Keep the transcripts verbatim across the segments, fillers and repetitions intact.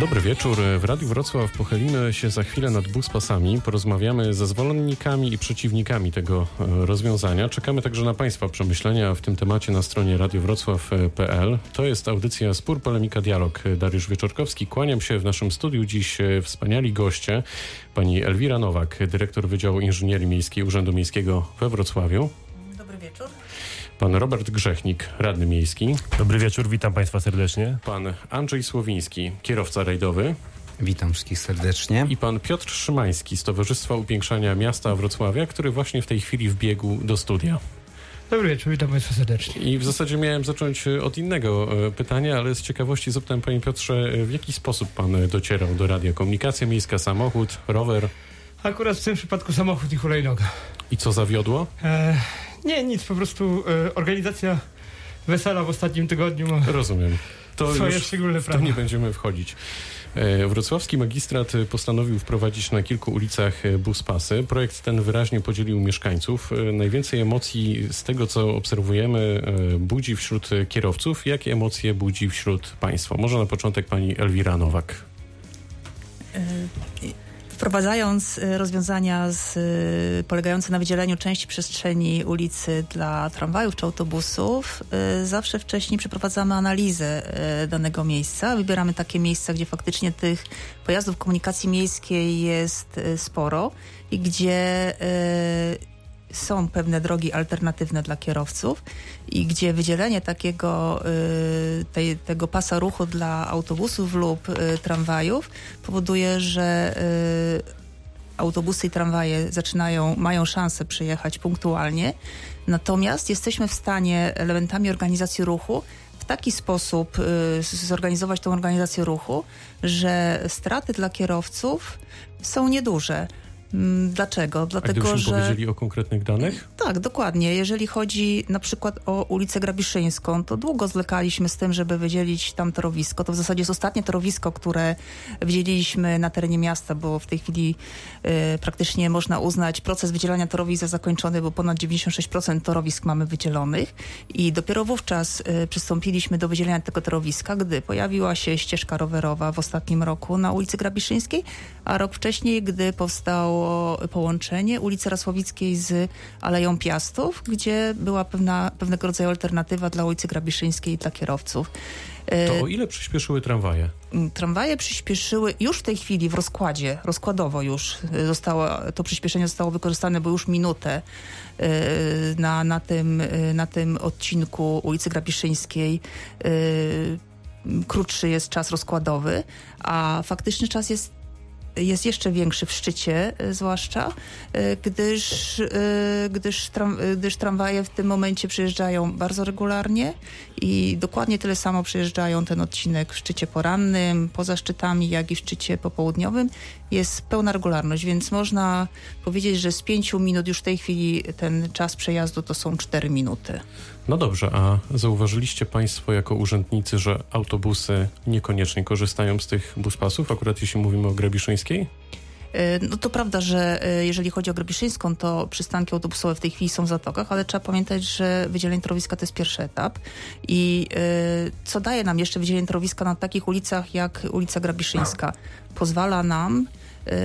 Dobry wieczór. W Radiu Wrocław pochylimy się za chwilę nad buspasami. Porozmawiamy ze zwolennikami i przeciwnikami tego rozwiązania. Czekamy także na Państwa przemyślenia w tym temacie na stronie radio wrocław kropka p l. To jest audycja Spór, Polemika, Dialog. Dariusz Wieczorkowski. Kłaniam się. W naszym studiu dziś wspaniali goście. Pani Elwira Nowak, dyrektor Wydziału Inżynierii Miejskiej Urzędu Miejskiego we Wrocławiu. Dobry wieczór. Pan Robert Grzechnik, radny miejski. Dobry wieczór, witam Państwa serdecznie. Pan Andrzej Słowiński, kierowca rajdowy. Witam wszystkich serdecznie. I pan Piotr Szymański z Towarzystwa Upiększania Miasta Wrocławia, który właśnie w tej chwili wbiegł do studia. Dobry wieczór, witam Państwa serdecznie. I w zasadzie miałem zacząć od innego pytania, ale z ciekawości zapytam, panie Piotrze, w jaki sposób pan docierał do radia? Komunikacja miejska, samochód, rower? Akurat w tym przypadku samochód i hulajnoga. I co zawiodło? E, nie, nic, po prostu e, organizacja wesela w ostatnim tygodniu ma. Rozumiem. To swoje już szczególne w to nie będziemy wchodzić. E, wrocławski magistrat postanowił wprowadzić na kilku ulicach buspasy. Projekt ten wyraźnie podzielił mieszkańców. E, najwięcej emocji z tego, co obserwujemy, e, budzi wśród kierowców. Jakie emocje budzi wśród państwa? Może na początek pani Elwira Nowak. E- Wprowadzając rozwiązania z, polegające na wydzieleniu części przestrzeni ulicy dla tramwajów czy autobusów, zawsze wcześniej przeprowadzamy analizę danego miejsca. Wybieramy takie miejsca, gdzie faktycznie tych pojazdów komunikacji miejskiej jest sporo i gdzie są pewne drogi alternatywne dla kierowców i gdzie wydzielenie takiego te, tego pasa ruchu dla autobusów lub tramwajów powoduje, że autobusy i tramwaje zaczynają, mają szansę przyjechać punktualnie. Natomiast jesteśmy w stanie elementami organizacji ruchu w taki sposób zorganizować tą organizację ruchu, że straty dla kierowców są nieduże. Dlaczego? Dlatego, A gdybyśmy że... powiedzieli o konkretnych danych? Tak, dokładnie. Jeżeli chodzi na przykład o ulicę Grabiszyńską, to długo zwlekaliśmy z tym, żeby wydzielić tam torowisko. To w zasadzie jest ostatnie torowisko, które wydzieliliśmy na terenie miasta, bo w tej chwili y, praktycznie można uznać proces wydzielania torowisk za zakończony, bo ponad dziewięćdziesiąt sześć procent torowisk mamy wydzielonych i dopiero wówczas y, przystąpiliśmy do wydzielenia tego torowiska, gdy pojawiła się ścieżka rowerowa w ostatnim roku na ulicy Grabiszyńskiej, a rok wcześniej, gdy powstał połączenie ulicy Rasławickiej z Aleją Piastów, gdzie była pewna, pewnego rodzaju alternatywa dla ulicy Grabiszyńskiej dla kierowców. To o ile przyspieszyły tramwaje? Tramwaje przyspieszyły już w tej chwili w rozkładzie, rozkładowo już zostało, to przyspieszenie zostało wykorzystane, bo już minutę na, na, tym, na tym odcinku ulicy Grabiszyńskiej krótszy jest czas rozkładowy, a faktyczny czas jest jest jeszcze większy w szczycie, zwłaszcza, gdyż, gdyż, tram, gdyż tramwaje w tym momencie przyjeżdżają bardzo regularnie i dokładnie tyle samo przyjeżdżają ten odcinek w szczycie porannym, poza szczytami, jak i w szczycie popołudniowym. Jest pełna regularność, więc można powiedzieć, że z pięciu minut już w tej chwili ten czas przejazdu to są cztery minuty. No dobrze, a zauważyliście Państwo jako urzędnicy, że autobusy niekoniecznie korzystają z tych buspasów, akurat jeśli mówimy o Grabiszyńskiej? No to prawda, że jeżeli chodzi o Grabiszyńską, to przystanki autobusowe w tej chwili są w zatokach, ale trzeba pamiętać, że wydzielenie torowiska to jest pierwszy etap i co daje nam jeszcze wydzielenie torowiska na takich ulicach jak ulica Grabiszyńska? Pozwala nam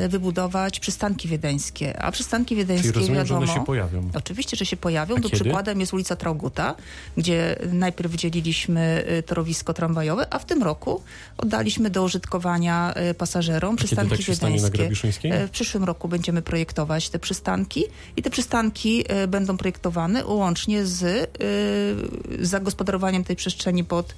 wybudować przystanki wiedeńskie. A przystanki wiedeńskie, czyli rozumiem, wiadomo... że one się pojawią. Oczywiście, że się pojawią. A do kiedy? Przykładem jest ulica Traugutta, gdzie najpierw wydzieliliśmy torowisko tramwajowe, a w tym roku oddaliśmy do użytkowania pasażerom a przystanki kiedy tak się wiedeńskie. Stanie na Grabiszyńskiej? W przyszłym roku będziemy projektować te przystanki i te przystanki będą projektowane łącznie z zagospodarowaniem tej przestrzeni pod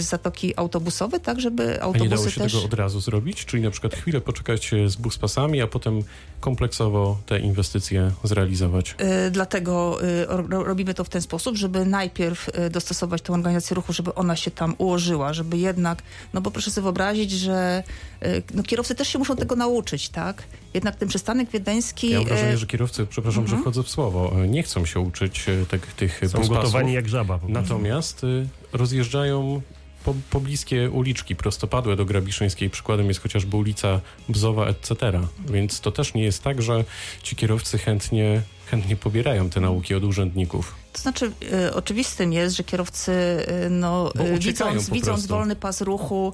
zatoki autobusowe, tak żeby autobusy też... A nie dało się też... tego od razu zrobić? Czyli na przykład chwilę poczekać z buspasami, a potem kompleksowo te inwestycje zrealizować. Yy, dlatego yy, robimy to w ten sposób, żeby najpierw yy, dostosować tę organizację ruchu, żeby ona się tam ułożyła, żeby jednak, no bo proszę sobie wyobrazić, że yy, no, kierowcy też się muszą tego nauczyć, tak? Jednak ten przystanek wiedeński... Ja mam wrażenie, że kierowcy, przepraszam, yy. że wchodzę w słowo, nie chcą się uczyć yy, tych, tych Są buspasów. Są gotowani jak żaba. Natomiast yy, rozjeżdżają... Po, pobliskie uliczki prostopadłe do Grabiszyńskiej, przykładem jest chociażby ulica Bzowa, et cetera. Więc to też nie jest tak, że ci kierowcy chętnie chętnie pobierają te nauki od urzędników. To znaczy y, oczywistym jest, że kierowcy y, no, y, widząc, widząc wolny pas ruchu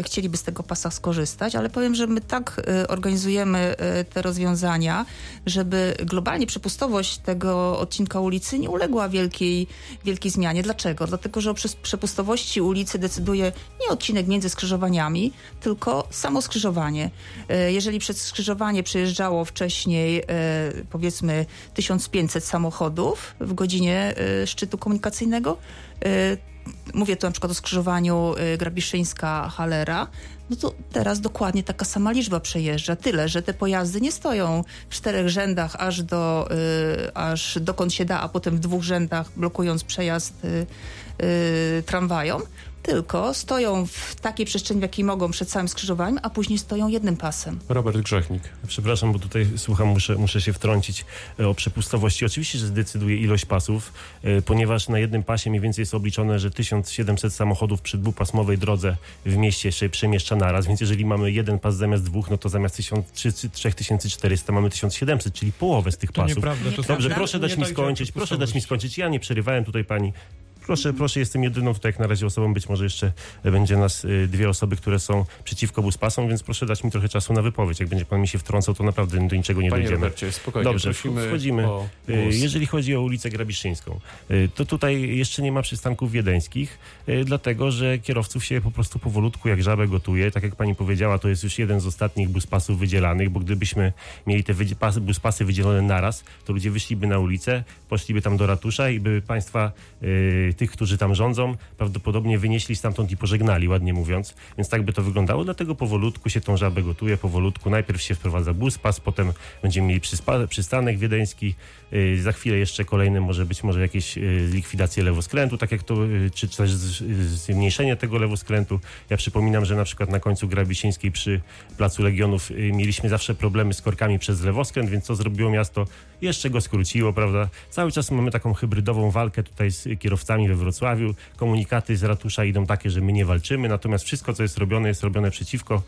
y, chcieliby z tego pasa skorzystać, ale powiem, że my tak y, organizujemy y, te rozwiązania, żeby globalnie przepustowość tego odcinka ulicy nie uległa wielkiej, wielkiej zmianie. Dlaczego? Dlatego, że o przepustowości ulicy decyduje nie odcinek między skrzyżowaniami, tylko samo skrzyżowanie. Y, jeżeli przez skrzyżowanie przejeżdżało wcześniej y, powiedzmy tysiąc pięćset samochodów w godzinie godzinie y, szczytu komunikacyjnego. Y, mówię tu na przykład o skrzyżowaniu y, Grabiszyńska-Halera. No to teraz dokładnie taka sama liczba przejeżdża. Tyle, że te pojazdy nie stoją w czterech rzędach aż do, y, aż dokąd się da, a potem w dwóch rzędach blokując przejazd y, y, tramwajom, tylko stoją w takiej przestrzeni, w jakiej mogą przed samym skrzyżowaniem, a później stoją jednym pasem. Robert Grzechnik. Przepraszam, bo tutaj słucham, muszę, muszę się wtrącić o przepustowości. Oczywiście, że zdecyduje ilość pasów, ponieważ na jednym pasie mniej więcej jest obliczone, że tysiąc siedemset samochodów przy dwupasmowej drodze w mieście się przemieszcza naraz, więc jeżeli mamy jeden pas zamiast dwóch, no to zamiast tysiąc trzysta, trzy tysiące czterysta mamy tysiąc siedemset, czyli połowę z tych to pasów. Nieprawda, to Dobrze, proszę dać mi skończyć, proszę dać mi skończyć. Ja nie przerywałem tutaj pani. Proszę, proszę, jestem jedyną tutaj jak na razie osobą, być może jeszcze będzie nas dwie osoby, które są przeciwko buspasom, więc proszę dać mi trochę czasu na wypowiedź. Jak będzie pan mi się wtrącał, to naprawdę do niczego nie Panie dojdziemy. Robercie, spokojnie. Dobrze, wchodzimy. Jeżeli chodzi o ulicę Grabiszyńską, to tutaj jeszcze nie ma przystanków wiedeńskich, dlatego że kierowców się po prostu powolutku jak żabę gotuje. Tak jak pani powiedziała, to jest już jeden z ostatnich buspasów wydzielanych, bo gdybyśmy mieli te wydzie- buspasy wydzielone naraz, to ludzie wyszliby na ulicę, poszliby tam do ratusza i by państwa... Yy, tych, którzy tam rządzą, prawdopodobnie wynieśli stamtąd i pożegnali, ładnie mówiąc. Więc tak by to wyglądało, dlatego powolutku się tą żabę gotuje, powolutku. Najpierw się wprowadza buspas, potem będziemy mieli przyspa- przystanek wiedeński, yy, za chwilę jeszcze kolejny może być może jakieś yy, likwidacje lewoskrętu, tak jak to, yy, czy też zmniejszenie tego lewoskrętu. Ja przypominam, że na przykład na końcu Grabiszyńskiej przy Placu Legionów yy, mieliśmy zawsze problemy z korkami przez lewoskręt, więc co zrobiło miasto? Jeszcze go skróciło, prawda? Cały czas mamy taką hybrydową walkę tutaj z kierowcami we Wrocławiu. Komunikaty z ratusza idą takie, że my nie walczymy, natomiast wszystko, co jest robione, jest robione przeciwko,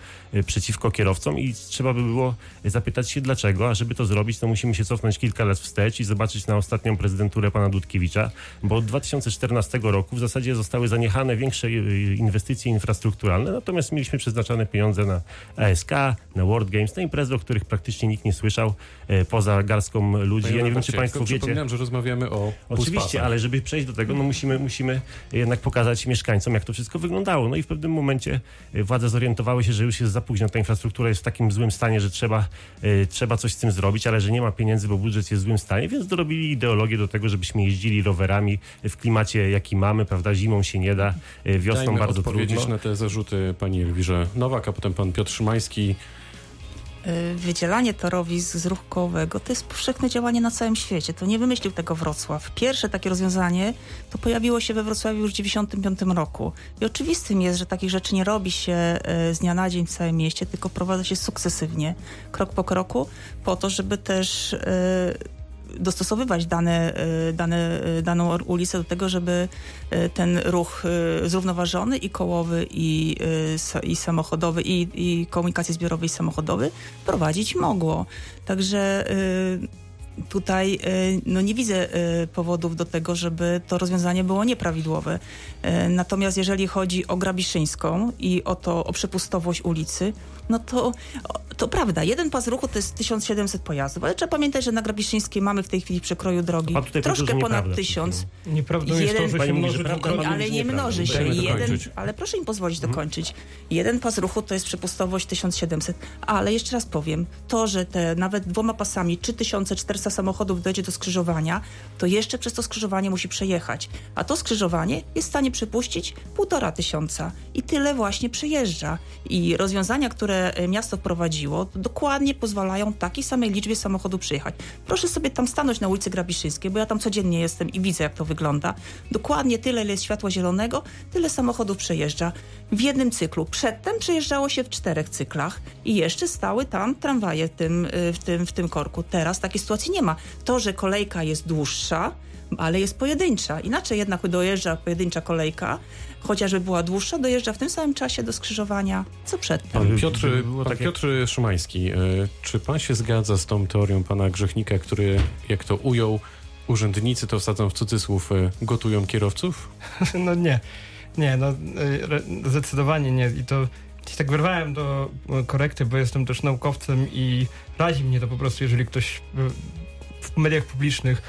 przeciwko kierowcom i trzeba by było zapytać się dlaczego, a żeby to zrobić, to musimy się cofnąć kilka lat wstecz i zobaczyć na ostatnią prezydenturę pana Dutkiewicza, bo od dwa tysiące czternastego roku w zasadzie zostały zaniechane większe inwestycje infrastrukturalne, natomiast mieliśmy przeznaczane pieniądze na A S K, na World Games, na imprezy, o których praktycznie nikt nie słyszał, poza garstką ludzi. Panie ja nie wiem, czy państwo wiecie. Przypominam, że rozmawiamy o Oczywiście, buspasach. Ale żeby przejść do tego, no musimy My musimy jednak pokazać mieszkańcom, jak to wszystko wyglądało. No i w pewnym momencie władze zorientowały się, że już jest za późno. Ta infrastruktura jest w takim złym stanie, że trzeba, y, trzeba coś z tym zrobić, ale że nie ma pieniędzy, bo budżet jest w złym stanie, więc dorobili ideologię do tego, żebyśmy jeździli rowerami w klimacie, jaki mamy, prawda? Zimą się nie da, y, wiosną Dajmy bardzo trudno. Odpowiedzieć na te zarzuty pani Elwirze Nowak, a potem pan Piotr Szymański. Wydzielanie torowisk z ruchu kołowego to jest powszechne działanie na całym świecie. To nie wymyślił tego Wrocław. Pierwsze takie rozwiązanie to pojawiło się we Wrocławiu już w dziewięćdziesiątym piątym roku. I oczywistym jest, że takich rzeczy nie robi się z dnia na dzień w całym mieście, tylko wprowadza się sukcesywnie, krok po kroku, po to, żeby też dostosowywać dane, dane, daną ulicę do tego, żeby ten ruch zrównoważony i kołowy, i, i samochodowy, i, i komunikacji zbiorowej, i samochodowy prowadzić mogło. Także tutaj no nie widzę powodów do tego, żeby to rozwiązanie było nieprawidłowe. Natomiast jeżeli chodzi o Grabiszyńską i o to, o przepustowość ulicy, no to, to prawda, jeden pas ruchu to jest tysiąc siedemset pojazdów, ale trzeba pamiętać, że na Grabiszyńskiej mamy w tej chwili przekroju drogi troszkę ponad tysiąc. Nieprawdą jest to, że się mnoży, ale nie mnoży się. Jeden, ale proszę im pozwolić dokończyć. Jeden pas ruchu to jest przepustowość tysiąc siedemset, ale jeszcze raz powiem, to, że te nawet dwoma pasami czy tysiąc czterysta samochodów dojdzie do skrzyżowania, to jeszcze przez to skrzyżowanie musi przejechać. A to skrzyżowanie jest w stanie przypuścić półtora tysiąca i tyle właśnie przejeżdża. I rozwiązania, które miasto wprowadziło, dokładnie pozwalają takiej samej liczbie samochodów przyjechać. Proszę sobie tam stanąć na ulicy Grabiszyńskiej, bo ja tam codziennie jestem i widzę, jak to wygląda. Dokładnie tyle, ile jest światła zielonego, tyle samochodów przejeżdża w jednym cyklu. Przedtem przejeżdżało się w czterech cyklach i jeszcze stały tam tramwaje w tym, w tym, w tym korku. Teraz takiej sytuacji nie ma. To, że kolejka jest dłuższa, ale jest pojedyncza. Inaczej jednak dojeżdża pojedyncza kolejka, chociażby była dłuższa, dojeżdża w tym samym czasie do skrzyżowania, co przedtem. Piotr, tak, Piotr Szymański, czy pan się zgadza z tą teorią pana Grzechnika, który, jak to ujął, urzędnicy, to wsadzam w cudzysłów, gotują kierowców? No nie, nie, no zdecydowanie nie. I to się tak wyrwałem do korekty, bo jestem też naukowcem i razi mnie to po prostu, jeżeli ktoś w mediach publicznych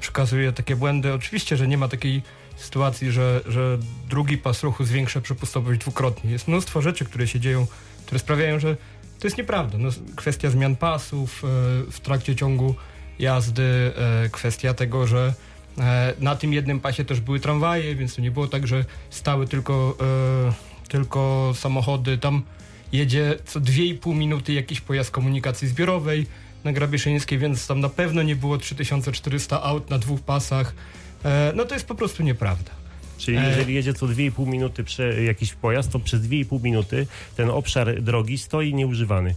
przekazuje takie błędy. Oczywiście, że nie ma takiej sytuacji, że, że drugi pas ruchu zwiększa przepustowość dwukrotnie. Jest mnóstwo rzeczy, które się dzieją, które sprawiają, że to jest nieprawda. No, kwestia zmian pasów w trakcie ciągu jazdy, kwestia tego, że na tym jednym pasie też były tramwaje, więc to nie było tak, że stały tylko, tylko samochody. Tam jedzie co dwie i pół minuty jakiś pojazd komunikacji zbiorowej na Grabieszyńskiej, więc tam na pewno nie było trzy tysiące czterysta aut na dwóch pasach. No to jest po prostu nieprawda. Czyli jeżeli jedzie co dwie i pół minuty jakiś pojazd, to przez dwie i pół minuty ten obszar drogi stoi nieużywany.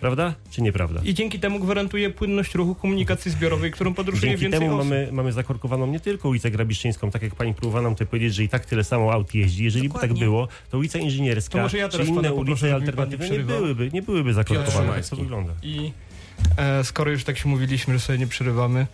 Prawda czy nieprawda? I dzięki temu gwarantuje płynność ruchu komunikacji zbiorowej, którą podróżuje dzięki więcej temu osób. Mamy, mamy zakorkowaną nie tylko ulicę Grabiszyńską, tak jak pani próbowała nam tutaj powiedzieć, że i tak tyle samo aut jeździ. Jeżeli dokładnie by tak było, to ulica Inżynierska, to ja czy inne ulice alternatywne nie byłyby, nie byłyby zakorkowane. Jak to wygląda? I e, skoro już tak się mówiliśmy, że sobie nie przerywamy,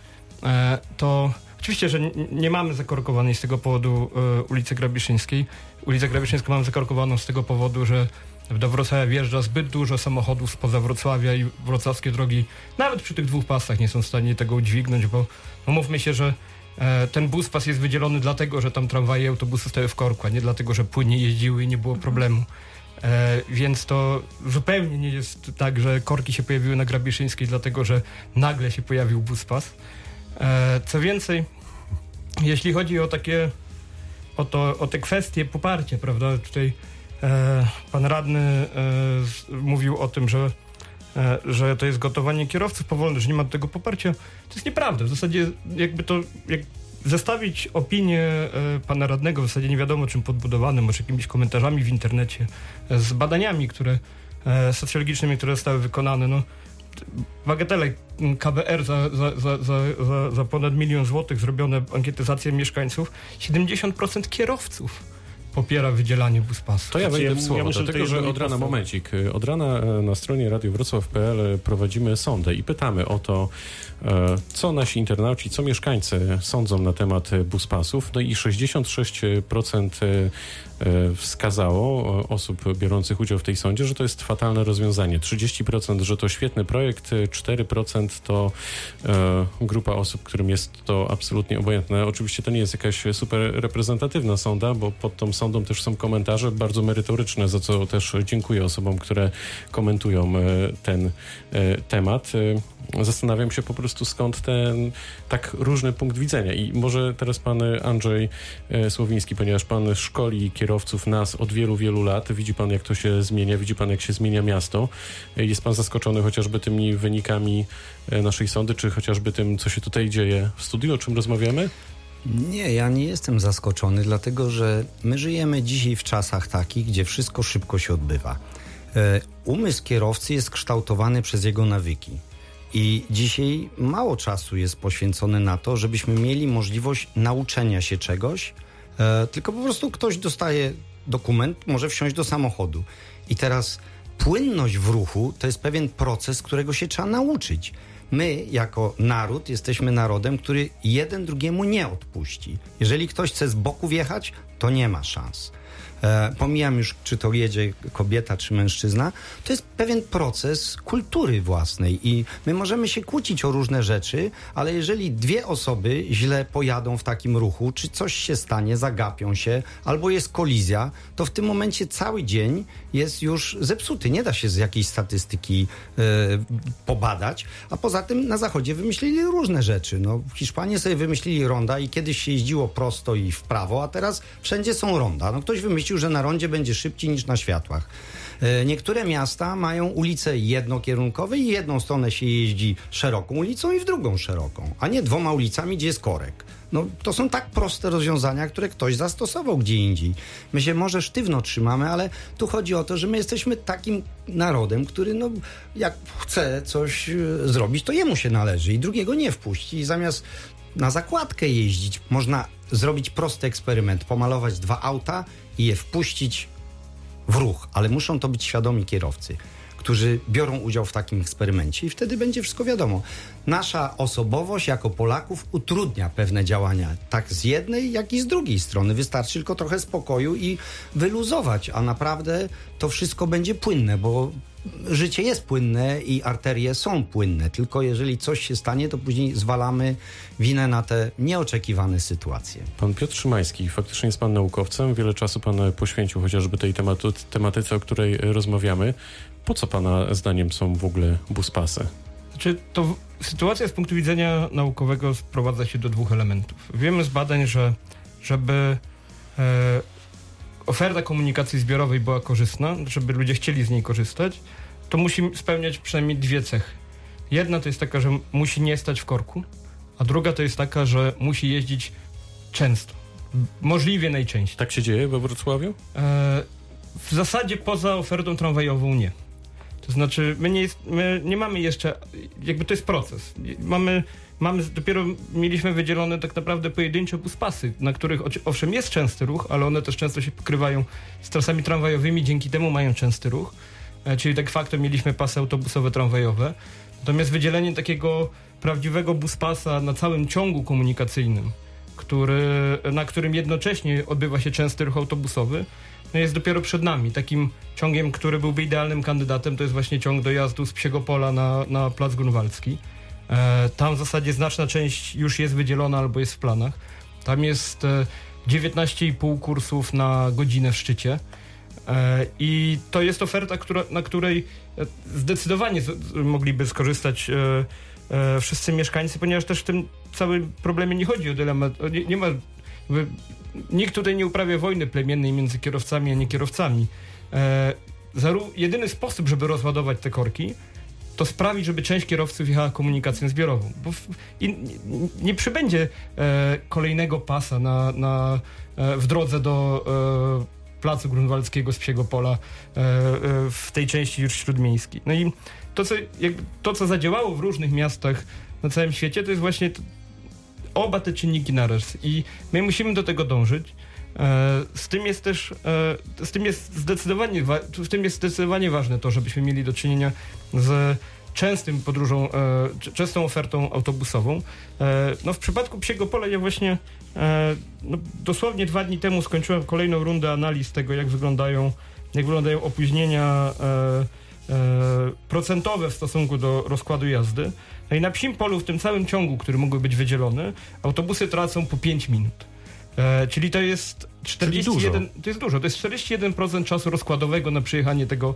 e, to oczywiście, że nie, nie mamy zakorkowanej z tego powodu e, ulicy Grabiszyńskiej. Ulicę Grabiszyńską mamy zakorkowaną z tego powodu, że do Wrocławia wjeżdża zbyt dużo samochodów spoza Wrocławia i wrocławskie drogi nawet przy tych dwóch pasach nie są w stanie tego udźwignąć, bo mówmy się, że e, ten buspas jest wydzielony dlatego, że tam tramwaje i autobusy stały w korku, a nie dlatego, że płynnie jeździły i nie było problemu. E, więc to zupełnie nie jest tak, że korki się pojawiły na Grabiszyńskiej dlatego, że nagle się pojawił buspas. E, co więcej, jeśli chodzi o takie o, to, o te kwestie poparcia, prawda, tutaj pan radny e, mówił o tym, że, e, że to jest gotowanie kierowców powolne, że nie ma do tego poparcia. To jest nieprawda. W zasadzie jakby to jak zestawić opinię e, pana radnego, w zasadzie nie wiadomo czym podbudowanym, może jakimiś komentarzami w internecie, e, z badaniami, które e, socjologicznymi, które zostały wykonane. No, bagatele K B R za, za, za, za, za ponad milion złotych zrobione ankietyzacje mieszkańców, siedemdziesiąt procent kierowców popiera wydzielanie buspasu. To ja wejdę w słowo, ja muszę dlatego, że od rana, momencik, od rana na stronie radio wrocław kropka p l prowadzimy sondę i pytamy o to, co nasi internauci, co mieszkańcy sądzą na temat buspasów. No i sześćdziesiąt sześć procent wskazało osób biorących udział w tej sondzie, że to jest fatalne rozwiązanie. trzydzieści procent, że to świetny projekt, cztery procent to grupa osób, którym jest to absolutnie obojętne. Oczywiście to nie jest jakaś super reprezentatywna sonda, bo pod tą sondą też są komentarze bardzo merytoryczne, za co też dziękuję osobom, które komentują ten temat. Zastanawiam się po prostu, skąd ten tak różny punkt widzenia. I może teraz pan Andrzej Słowiński, ponieważ pan szkoli kierowców nas od wielu, wielu lat. Widzi pan, jak to się zmienia, widzi pan, jak się zmienia miasto. Jest pan zaskoczony chociażby tymi wynikami naszej sondy, czy chociażby tym, co się tutaj dzieje w studiu, o czym rozmawiamy? Nie, ja nie jestem zaskoczony, dlatego że my żyjemy dzisiaj w czasach takich, gdzie wszystko szybko się odbywa. Umysł kierowcy jest kształtowany przez jego nawyki i dzisiaj mało czasu jest poświęcone na to, żebyśmy mieli możliwość nauczenia się czegoś, tylko po prostu ktoś dostaje dokument, może wsiąść do samochodu. I teraz płynność w ruchu to jest pewien proces, którego się trzeba nauczyć. My, jako naród, jesteśmy narodem, który jeden drugiemu nie odpuści. Jeżeli ktoś chce z boku wjechać, to nie ma szans. E, pomijam już, czy to jedzie kobieta, czy mężczyzna. To jest pewien proces kultury własnej i my możemy się kłócić o różne rzeczy, ale jeżeli dwie osoby źle pojadą w takim ruchu, czy coś się stanie, zagapią się, albo jest kolizja, to w tym momencie cały dzień jest już zepsuty. Nie da się z jakiejś statystyki e, pobadać, a poza tym na zachodzie wymyślili różne rzeczy. No, Hiszpanie sobie wymyślili ronda i kiedyś się jeździło prosto i w prawo, a teraz wszędzie są ronda. No, ktoś wymyślił, że na rondzie będzie szybciej niż na światłach. Niektóre miasta mają ulice jednokierunkowe i jedną stronę się jeździ szeroką ulicą i w drugą szeroką, a nie dwoma ulicami, gdzie jest korek. No, to są tak proste rozwiązania, które ktoś zastosował gdzie indziej. My się może sztywno trzymamy, ale tu chodzi o to, że my jesteśmy takim narodem, który no, jak chce coś zrobić, to jemu się należy i drugiego nie wpuści. I zamiast na zakładkę jeździć. Można zrobić prosty eksperyment, pomalować dwa auta i je wpuścić w ruch, ale muszą to być świadomi kierowcy, którzy biorą udział w takim eksperymencie i wtedy będzie wszystko wiadomo. Nasza osobowość jako Polaków utrudnia pewne działania, tak z jednej, jak i z drugiej strony. Wystarczy tylko trochę spokoju i wyluzować, a naprawdę to wszystko będzie płynne, bo życie jest płynne i arterie są płynne, tylko jeżeli coś się stanie, to później zwalamy winę na te nieoczekiwane sytuacje. Pan Piotr Szymański, faktycznie jest pan naukowcem, wiele czasu pan poświęcił chociażby tej tematu, tematyce, o której rozmawiamy. Po co pana zdaniem są w ogóle buspasy? Znaczy, to sytuacja z punktu widzenia naukowego sprowadza się do dwóch elementów. Wiemy z badań, że żeby e, oferta komunikacji zbiorowej była korzystna, żeby ludzie chcieli z niej korzystać, to musi spełniać przynajmniej dwie cechy. Jedna to jest taka, że musi nie stać w korku, a druga to jest taka, że musi jeździć często, możliwie najczęściej. Tak się dzieje we Wrocławiu? E, w zasadzie poza ofertą tramwajową nie. To znaczy, my nie, jest, my nie mamy jeszcze, jakby to jest proces. Mamy, mamy, dopiero mieliśmy wydzielone tak naprawdę pojedyncze buspasy, na których owszem jest częsty ruch, ale one też często się pokrywają z trasami tramwajowymi, dzięki temu mają częsty ruch. Czyli tak facto mieliśmy pasy autobusowe, tramwajowe. Natomiast wydzielenie takiego prawdziwego buspasa na całym ciągu komunikacyjnym, który, na którym jednocześnie odbywa się częsty ruch autobusowy, no jest dopiero przed nami. Takim ciągiem, który byłby idealnym kandydatem, to jest właśnie ciąg dojazdu z Psiego Pola na, na Plac Grunwaldzki. E, tam w zasadzie znaczna część już jest wydzielona albo jest w planach. Tam jest e, dziewiętnaście i pół kursów na godzinę w szczycie. E, I to jest oferta, która, na której zdecydowanie z, z, mogliby skorzystać e, e, wszyscy mieszkańcy, ponieważ też w tym całym problemie nie chodzi o dylemat. Nie, nie ma... Jakby, nikt tutaj nie uprawia wojny plemiennej między kierowcami a niekierowcami. E, jedyny sposób, żeby rozładować te korki, to sprawić, żeby część kierowców jechała komunikacją zbiorową. Bo w, i, nie przybędzie e, kolejnego pasa na, na, e, w drodze do e, Placu Grunwaldzkiego z Psiego Pola e, e, w tej części już śródmiejskiej. No i to co, jakby, to, co zadziałało w różnych miastach na całym świecie, to jest właśnie... T- Oba te czynniki naraz i my musimy do tego dążyć. Z tym jest też, z tym jest zdecydowanie, w tym jest zdecydowanie ważne to, żebyśmy mieli do czynienia z częstym podróżą, częstą ofertą autobusową. No w przypadku Psiego Pola ja właśnie no dosłownie dwa dni temu skończyłem kolejną rundę analiz tego, jak wyglądają, jak wyglądają opóźnienia procentowe w stosunku do rozkładu jazdy. No i na Psim Polu, w tym całym ciągu, który mógłby być wydzielony, autobusy tracą po pięć minut. E, czyli to jest czterdzieści jeden, to jest dużo, to jest czterdzieści jeden procent czasu rozkładowego na przejechanie tego,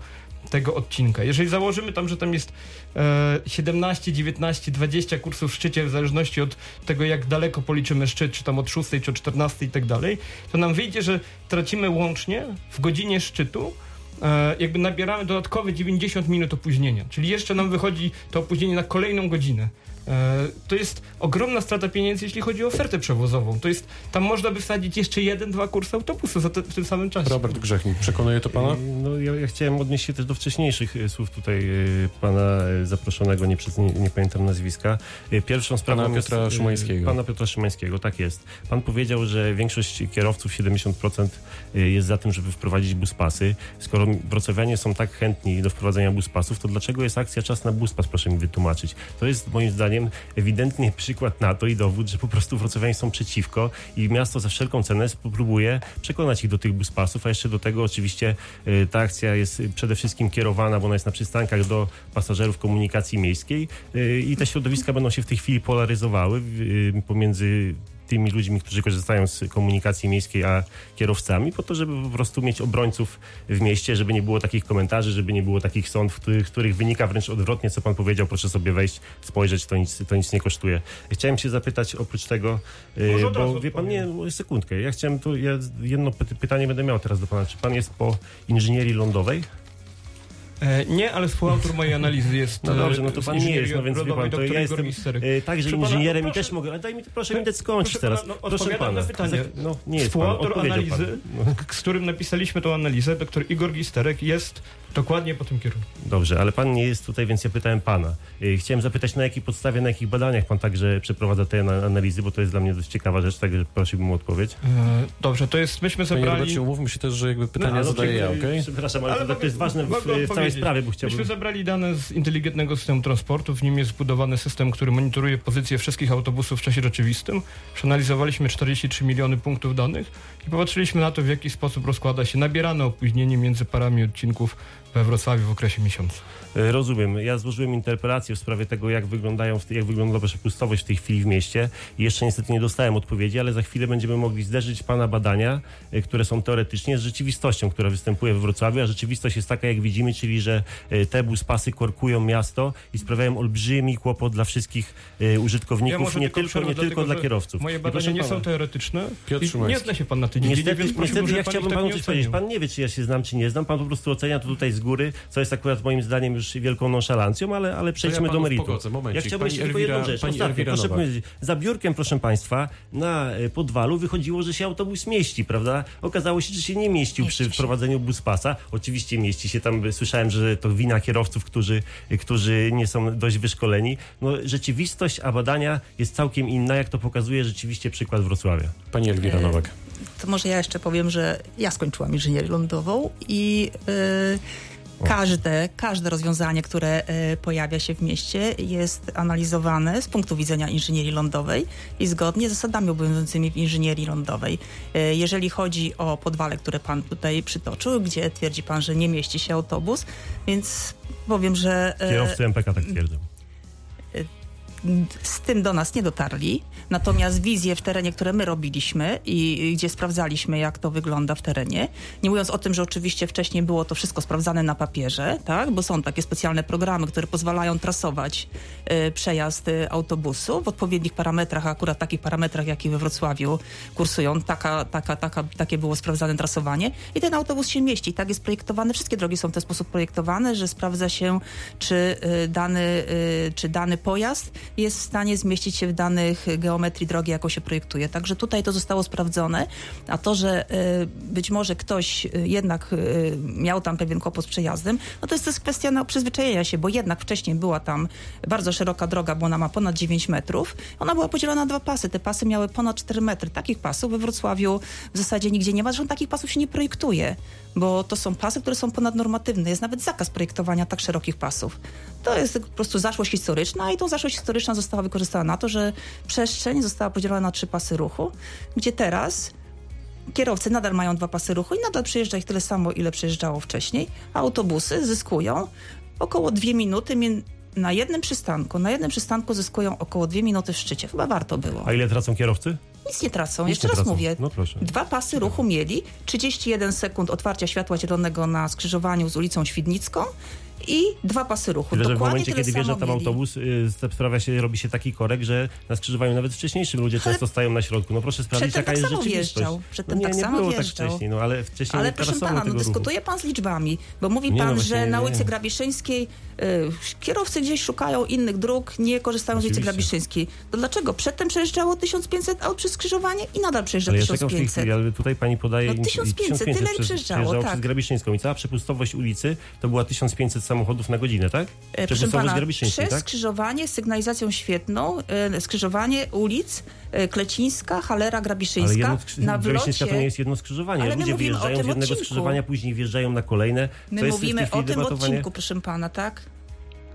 tego odcinka. Jeżeli założymy tam, że tam jest e, siedemnaście, dziewiętnaście, dwadzieścia kursów w szczycie, w zależności od tego, jak daleko policzymy szczyt, czy tam od szóstej, czy od czternastej i tak dalej, to nam wyjdzie, że tracimy łącznie w godzinie szczytu jakby nabieramy dodatkowe dziewięćdziesiąt minut opóźnienia, czyli jeszcze nam wychodzi to opóźnienie na kolejną godzinę. To jest ogromna strata pieniędzy, jeśli chodzi o ofertę przewozową. To jest, tam można by wsadzić jeszcze jeden, dwa kursy autobusu za te, w tym samym czasie. Robert Grzechnik, przekonuje to pana? No, ja, ja chciałem odnieść się też do wcześniejszych słów tutaj pana zaproszonego, nie, przez, nie, nie pamiętam nazwiska. Pierwszą sprawą pana Piotra jest, Szymańskiego. Pana Piotra Szymańskiego, tak jest. Pan powiedział, że większość kierowców, siedemdziesiąt procent jest za tym, żeby wprowadzić buspasy. Skoro wrocławianie są tak chętni do wprowadzenia buspasów, to dlaczego jest akcja Czas na buspas? Proszę mi wytłumaczyć. To jest moim zdaniem ewidentny przykład na to i dowód, że po prostu wrocławianie są przeciwko i miasto za wszelką cenę próbuje przekonać ich do tych buspasów, a jeszcze do tego oczywiście y, ta akcja jest przede wszystkim kierowana, bo ona jest na przystankach do pasażerów komunikacji miejskiej y, i te środowiska będą się w tej chwili polaryzowały y, pomiędzy tymi ludźmi, którzy korzystają z komunikacji miejskiej, a kierowcami, po to, żeby po prostu mieć obrońców w mieście, żeby nie było takich komentarzy, żeby nie było takich sądów, w których, których wynika wręcz odwrotnie, co pan powiedział, proszę sobie wejść, spojrzeć, to nic, to nic nie kosztuje. Chciałem się zapytać oprócz tego, Może bo wie pan, nie, sekundkę, ja chciałem tu, ja jedno pytanie będę miał teraz do pana, czy pan jest po inżynierii lądowej? Nie, ale współautor mojej analizy jest... No dobrze, no to pan nie jest, no więc wie pan, to ja jestem e, także inżynierem no, i też mogę... Ale daj mi, proszę mi skończyć pana, teraz. No, proszę pana. Na pytanie. No, nie jest współautor pan, analizy, pan. No. z którym napisaliśmy tą analizę, doktor Igor Gisterek, jest Dokładnie po tym kierunku. Dobrze, ale pan nie jest tutaj, więc ja pytałem pana. Chciałem zapytać, na jakiej podstawie, na jakich badaniach pan także przeprowadza te analizy, bo to jest dla mnie dość ciekawa rzecz, także prosiłbym o odpowiedź. Dobrze, to jest, myśmy zebrali... Panie Robercie, umówmy się też, że jakby pytania no, zadaję ja, okej? Okay? Przepraszam, ale, ale to, to jest ważne w, w całej sprawie, bo chciałbym... Myśmy zebrali dane z inteligentnego systemu transportu, w nim jest zbudowany system, który monitoruje pozycję wszystkich autobusów w czasie rzeczywistym. Przeanalizowaliśmy czterdzieści trzy miliony punktów danych i popatrzyliśmy na to, w jaki sposób rozkłada się nabierane opóźnienie między parami odcinków we Wrocławiu w okresie miesiąca. Rozumiem. Ja złożyłem interpelację w sprawie tego, jak wyglądają, jak wygląda przepustowość w tej chwili w mieście. Jeszcze niestety nie dostałem odpowiedzi, ale za chwilę będziemy mogli zderzyć pana badania, które są teoretycznie, z rzeczywistością, która występuje we Wrocławiu, a rzeczywistość jest taka, jak widzimy, czyli że te buspasy korkują miasto i sprawiają olbrzymi kłopot dla wszystkich użytkowników, ja nie tylko, tylko, nie dlatego, tylko dla kierowców. Moje badania nie pana. są teoretyczne. Piotr Szymański. Nie zna się pan na tydzień. Niestety, niestety, niestety ja chciałbym panu coś powiedzieć. Pan nie wie, czy ja się znam, czy nie znam. Pan po prostu ocenia to tutaj z góry, co jest akurat moim zdaniem już wielką nonszalancją, ale, ale przejdźmy ja do meritum. Ja chciałbym jeszcze tylko jedną rzecz. Ostatnio, proszę powiedzieć, za biurkiem, proszę państwa, na Podwalu wychodziło, że się autobus mieści, prawda? Okazało się, że się nie mieścił mieści przy wprowadzeniu buspasa. Oczywiście mieści się tam, słyszałem, że to wina kierowców, którzy, którzy nie są dość wyszkoleni. No, rzeczywistość, a badania jest całkiem inna, jak to pokazuje rzeczywiście przykład Wrocławia. Pani Elwira Nowak. To może ja jeszcze powiem, że ja skończyłam inżynierię lądową i yy, każde, każde rozwiązanie, które yy, pojawia się w mieście, jest analizowane z punktu widzenia inżynierii lądowej i zgodnie z zasadami obowiązującymi w inżynierii lądowej. Yy, jeżeli chodzi o Podwale, które pan tutaj przytoczył, gdzie twierdzi pan, że nie mieści się autobus, więc powiem, że... Yy, Kierowcy M P K tak twierdzą. Z tym do nas nie dotarli, natomiast wizje w terenie, które my robiliśmy i gdzie sprawdzaliśmy, jak to wygląda w terenie, nie mówiąc o tym, że oczywiście wcześniej było to wszystko sprawdzane na papierze, tak? Bo są takie specjalne programy, które pozwalają trasować y, przejazd y, autobusu w odpowiednich parametrach, akurat takich parametrach, jakie we Wrocławiu kursują, taka, taka, taka, takie było sprawdzane trasowanie i ten autobus się mieści, tak jest projektowany, wszystkie drogi są w ten sposób projektowane, że sprawdza się, czy y, dany, y, czy dany pojazd jest w stanie zmieścić się w danych geometrii drogi, jaką się projektuje. Także tutaj to zostało sprawdzone, a to, że być może ktoś jednak miał tam pewien kłopot z przejazdem, no to jest też kwestia no, przyzwyczajenia się, bo jednak wcześniej była tam bardzo szeroka droga, bo ona ma ponad dziewięć metrów. Ona była podzielona na dwa pasy. Te pasy miały ponad cztery metry. Takich pasów we Wrocławiu w zasadzie nigdzie nie ma, zresztą takich pasów się nie projektuje, bo to są pasy, które są ponadnormatywne. Jest nawet zakaz projektowania tak szerokich pasów. To jest po prostu zaszłość historyczna i tą zaszłość historyczna została wykorzystana na to, że przestrzeń została podzielona na trzy pasy ruchu, gdzie teraz kierowcy nadal mają dwa pasy ruchu i nadal przejeżdża ich tyle samo, ile przejeżdżało wcześniej, a autobusy zyskują około dwie minuty na jednym przystanku. Na jednym przystanku zyskują około dwie minuty w szczycie. Chyba warto było. A ile tracą kierowcy? Nic nie tracą. Nic Jeszcze nie raz tracą. mówię. No dwa pasy ruchu mieli, trzydzieści jeden sekund otwarcia światła zielonego na skrzyżowaniu z ulicą Świdnicką i dwa pasy ruchu. Tyle, że w momencie, kiedy wjeżdża tam mieli. autobus, yy, sprawia się, robi się taki korek, że na skrzyżowaniu nawet wcześniejszym ludzie ale... często stają na środku. No proszę sprawdzić, jaka jest rzeczywistość. Przedtem tak samo wjeżdżał. Przedtem tak samo wjeżdżał. Ale wcześniej ale proszę pana, no dyskutuje ruchu. pan z liczbami, bo mówi nie, pan, no właśnie, że nie, na ulicy nie. Grabiszyńskiej yy, kierowcy gdzieś szukają innych dróg, nie korzystają Oczywiście. z ulicy Grabiszyńskiej. To dlaczego? Przedtem przejeżdżało tysiąc pięćset aut przez skrzyżowanie i nadal przejeżdża ale tysiąc pięćset. Ja ale tutaj pani podaje... No tysiąc pięćset, tyle przejeżdżało, tak. Przez Grabiszyńską i cała przepustowość ulicy to była tysiąc pięćset samochodów na godzinę, tak? Proszę pana, przez tak? skrzyżowanie z sygnalizacją świetną, e, skrzyżowanie ulic e, Klecińska, Halera, Grabiszyńska. Ale jedno, na Grabiszyńska to nie jest jedno skrzyżowanie. Ale ludzie wyjeżdżają z jednego odcinku. skrzyżowania, później wjeżdżają na kolejne. My to jest mówimy o tym odcinku, proszę pana, tak?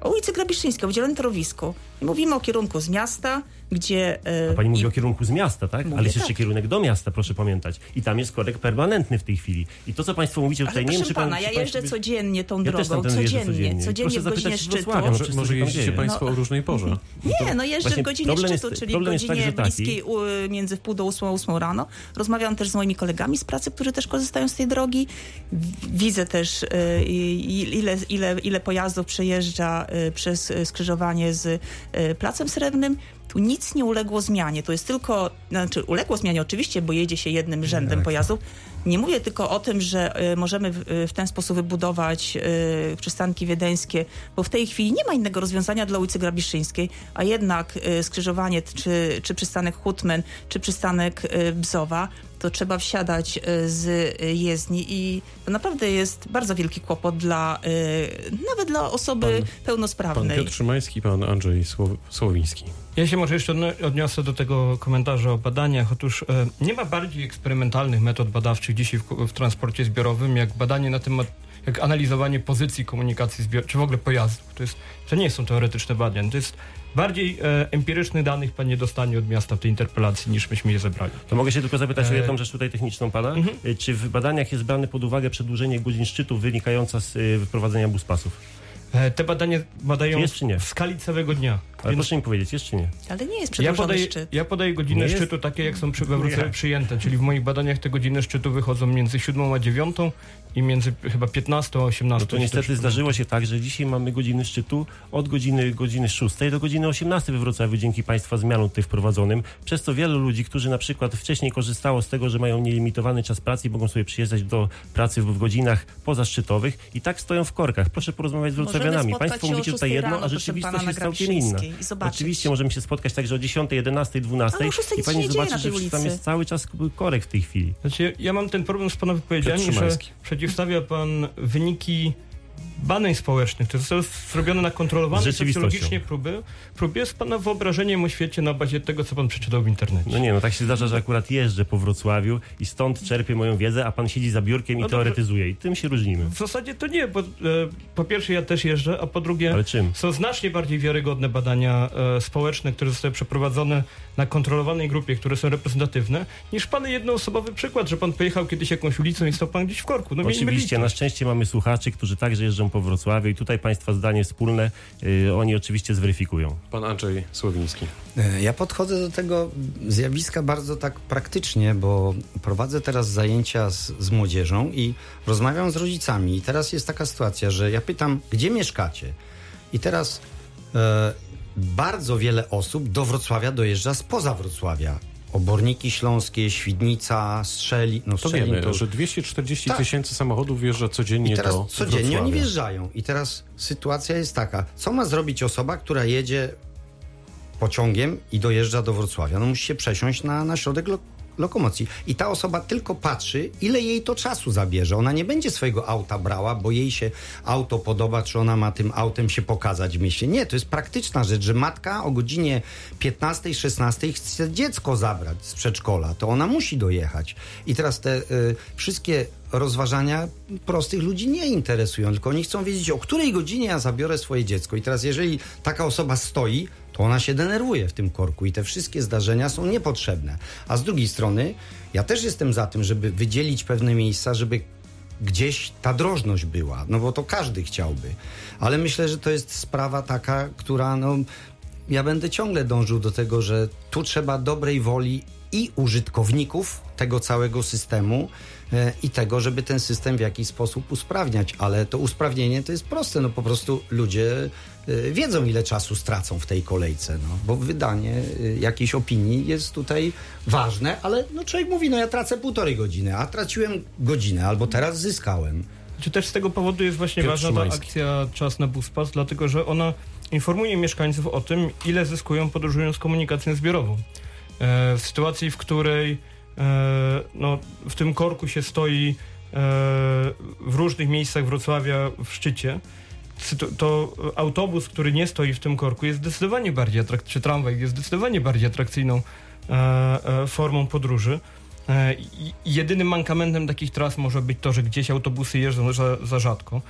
O ulicy Grabiszyńskiej, o dzielonym torowisku. I mówimy o kierunku z miasta, gdzie... Yy, A pani mówi i... o kierunku z miasta, tak? Mówię, ale jest tak. jeszcze kierunek do miasta, proszę pamiętać. I tam jest korek permanentny w tej chwili. I to, co państwo mówicie tutaj... Ale nie proszę wiem, pana, pan, ja jeżdżę pan... codziennie tą ja drogą. Też codziennie, codziennie. Codziennie w godzinie szczytu. No, może może jeździcie państwo no. o różnej porze. Nie, no jeżdżę w godzinie szczytu, jest, czyli w godzinie tak, bliskiej u, między wpół do ósmą a ósmą rano. Rozmawiam też z moimi kolegami z pracy, którzy też korzystają z tej drogi. Widzę też, yy, ile, ile, ile pojazdów przejeżdża yy, przez skrzyżowanie z Placem Srebrnym. Tu nic nie uległo zmianie. To jest tylko, znaczy uległo zmianie oczywiście, bo jedzie się jednym rzędem pojazdów, Nie mówię tylko o tym, że możemy w ten sposób wybudować przystanki wiedeńskie, bo w tej chwili nie ma innego rozwiązania dla ulicy Grabiszyńskiej, a jednak skrzyżowanie czy, czy przystanek Hutmen, czy przystanek Bzowa, to trzeba wsiadać z jezdni i to naprawdę jest bardzo wielki kłopot dla, nawet dla osoby pan, pełnosprawnej. Pan Piotr Szymański, pan Andrzej Słowiński. Ja się może jeszcze odniosę do tego komentarza o badaniach. Otóż nie ma bardziej eksperymentalnych metod badawczych dzisiaj w, w transporcie zbiorowym, jak badanie na temat, jak analizowanie pozycji komunikacji zbiorowej, czy w ogóle pojazdów. To, jest, to nie są teoretyczne badania, to jest bardziej e, empirycznych danych pan nie dostanie od miasta w tej interpelacji, niż myśmy je zebrali. To mogę się tylko zapytać o jedną rzecz tutaj techniczną pana. Mhm. Czy w badaniach jest brane pod uwagę przedłużenie godzin szczytu wynikające z y, wyprowadzenia buspasów? Te badania badają czy czy w skali całego dnia. Ale więc... proszę mi powiedzieć, jest czy nie? Ale nie jest przedłużony ja podaję, szczyt. Ja podaję godziny szczytu takie, jak są przy, we Wrocławiu przyjęte, czyli w moich badaniach te godziny szczytu wychodzą między siódmą a dziewiątą i między chyba piętnastą a osiemnastą. No to niestety szczytu. Zdarzyło się tak, że dzisiaj mamy godziny szczytu od godziny godziny szóstej do godziny osiemnastej we Wrocławiu dzięki Państwa zmianom tutaj wprowadzonym, przez co wielu ludzi, którzy na przykład wcześniej korzystało z tego, że mają nielimitowany czas pracy i mogą sobie przyjeżdżać do pracy w godzinach pozaszczytowych i tak stoją w korkach. Proszę porozmawiać z Wrocławiami. Państwo mówicie tutaj jedno, rano, a rzeczywistość jest całkiem inna. Oczywiście możemy się spotkać także o dziesiątej, jedenastej, dwunastej i pani zobaczy, że tam jest cały czas korek w tej chwili. Znaczy, ja mam ten problem z pana wypowiedziami, że przeciwstawia pan wyniki badań społecznych, to zostały zrobione na kontrolowanej socjologicznie próby, próbie z pana wyobrażeniem o świecie na bazie tego, co pan przeczytał w internecie. No nie, no tak się zdarza, że akurat jeżdżę po Wrocławiu i stąd czerpię moją wiedzę, a pan siedzi za biurkiem no i teoretyzuje i tym się różnimy. W zasadzie to nie, bo e, po pierwsze ja też jeżdżę, a po drugie są znacznie bardziej wiarygodne badania e, społeczne, które zostały przeprowadzone na kontrolowanej grupie, które są reprezentatywne, niż pan jednoosobowy przykład, że pan pojechał kiedyś jakąś ulicą i stał pan gdzieś w korku. No, oczywiście, na szczęście mamy słuchaczy, którzy także jeżdżą po Wrocławiu i tutaj Państwa zdanie wspólne yy, oni oczywiście zweryfikują. Pan Andrzej Słowiński. Ja podchodzę do tego zjawiska bardzo tak praktycznie, bo prowadzę teraz zajęcia z, z młodzieżą i rozmawiam z rodzicami i teraz jest taka sytuacja, że ja pytam, gdzie mieszkacie? I teraz yy, bardzo wiele osób do Wrocławia dojeżdża spoza Wrocławia. Oborniki Śląskie, Świdnica, Strzeli... No to Strzeli, wiemy, to... że dwieście czterdzieści tak. tysięcy samochodów wjeżdża codziennie do Wrocławia. I teraz codziennie oni wjeżdżają. I teraz sytuacja jest taka. Co ma zrobić osoba, która jedzie pociągiem i dojeżdża do Wrocławia? No musi się przesiąść na, na środek lo- lokomocji. I ta osoba tylko patrzy, ile jej to czasu zabierze. Ona nie będzie swojego auta brała, bo jej się auto podoba, czy ona ma tym autem się pokazać w mieście. Nie, to jest praktyczna rzecz, że matka o godzinie piętnastej, szesnastej chce dziecko zabrać z przedszkola, to ona musi dojechać. I teraz te y, wszystkie rozważania prostych ludzi nie interesują, tylko oni chcą wiedzieć, o której godzinie ja zabiorę swoje dziecko. I teraz jeżeli taka osoba stoi, to ona się denerwuje w tym korku i te wszystkie zdarzenia są niepotrzebne. A z drugiej strony ja też jestem za tym, żeby wydzielić pewne miejsca, żeby gdzieś ta drożność była, no bo to każdy chciałby. Ale myślę, że to jest sprawa taka, która no... Ja będę ciągle dążył do tego, że tu trzeba dobrej woli i użytkowników tego całego systemu e, i tego, żeby ten system w jakiś sposób usprawniać, ale to usprawnienie to jest proste, no po prostu ludzie e, wiedzą, ile czasu stracą w tej kolejce, no, bo wydanie e, jakiejś opinii jest tutaj ważne, ale no człowiek mówi, no ja tracę półtorej godziny, a traciłem godzinę, albo teraz zyskałem. Czy też z tego powodu jest właśnie ważna ta akcja Czas na Buspas, dlatego, że ona informuje mieszkańców o tym, ile zyskują podróżując komunikacją zbiorową. E, w sytuacji, w której e, no, w tym korku się stoi e, w różnych miejscach Wrocławia w szczycie, to autobus, który nie stoi w tym korku, jest zdecydowanie bardziej atrakcyjny, czy tramwaj jest zdecydowanie bardziej atrakcyjną e, e, formą podróży. Jedynym mankamentem takich tras może być to, że gdzieś autobusy jeżdżą za, za rzadko.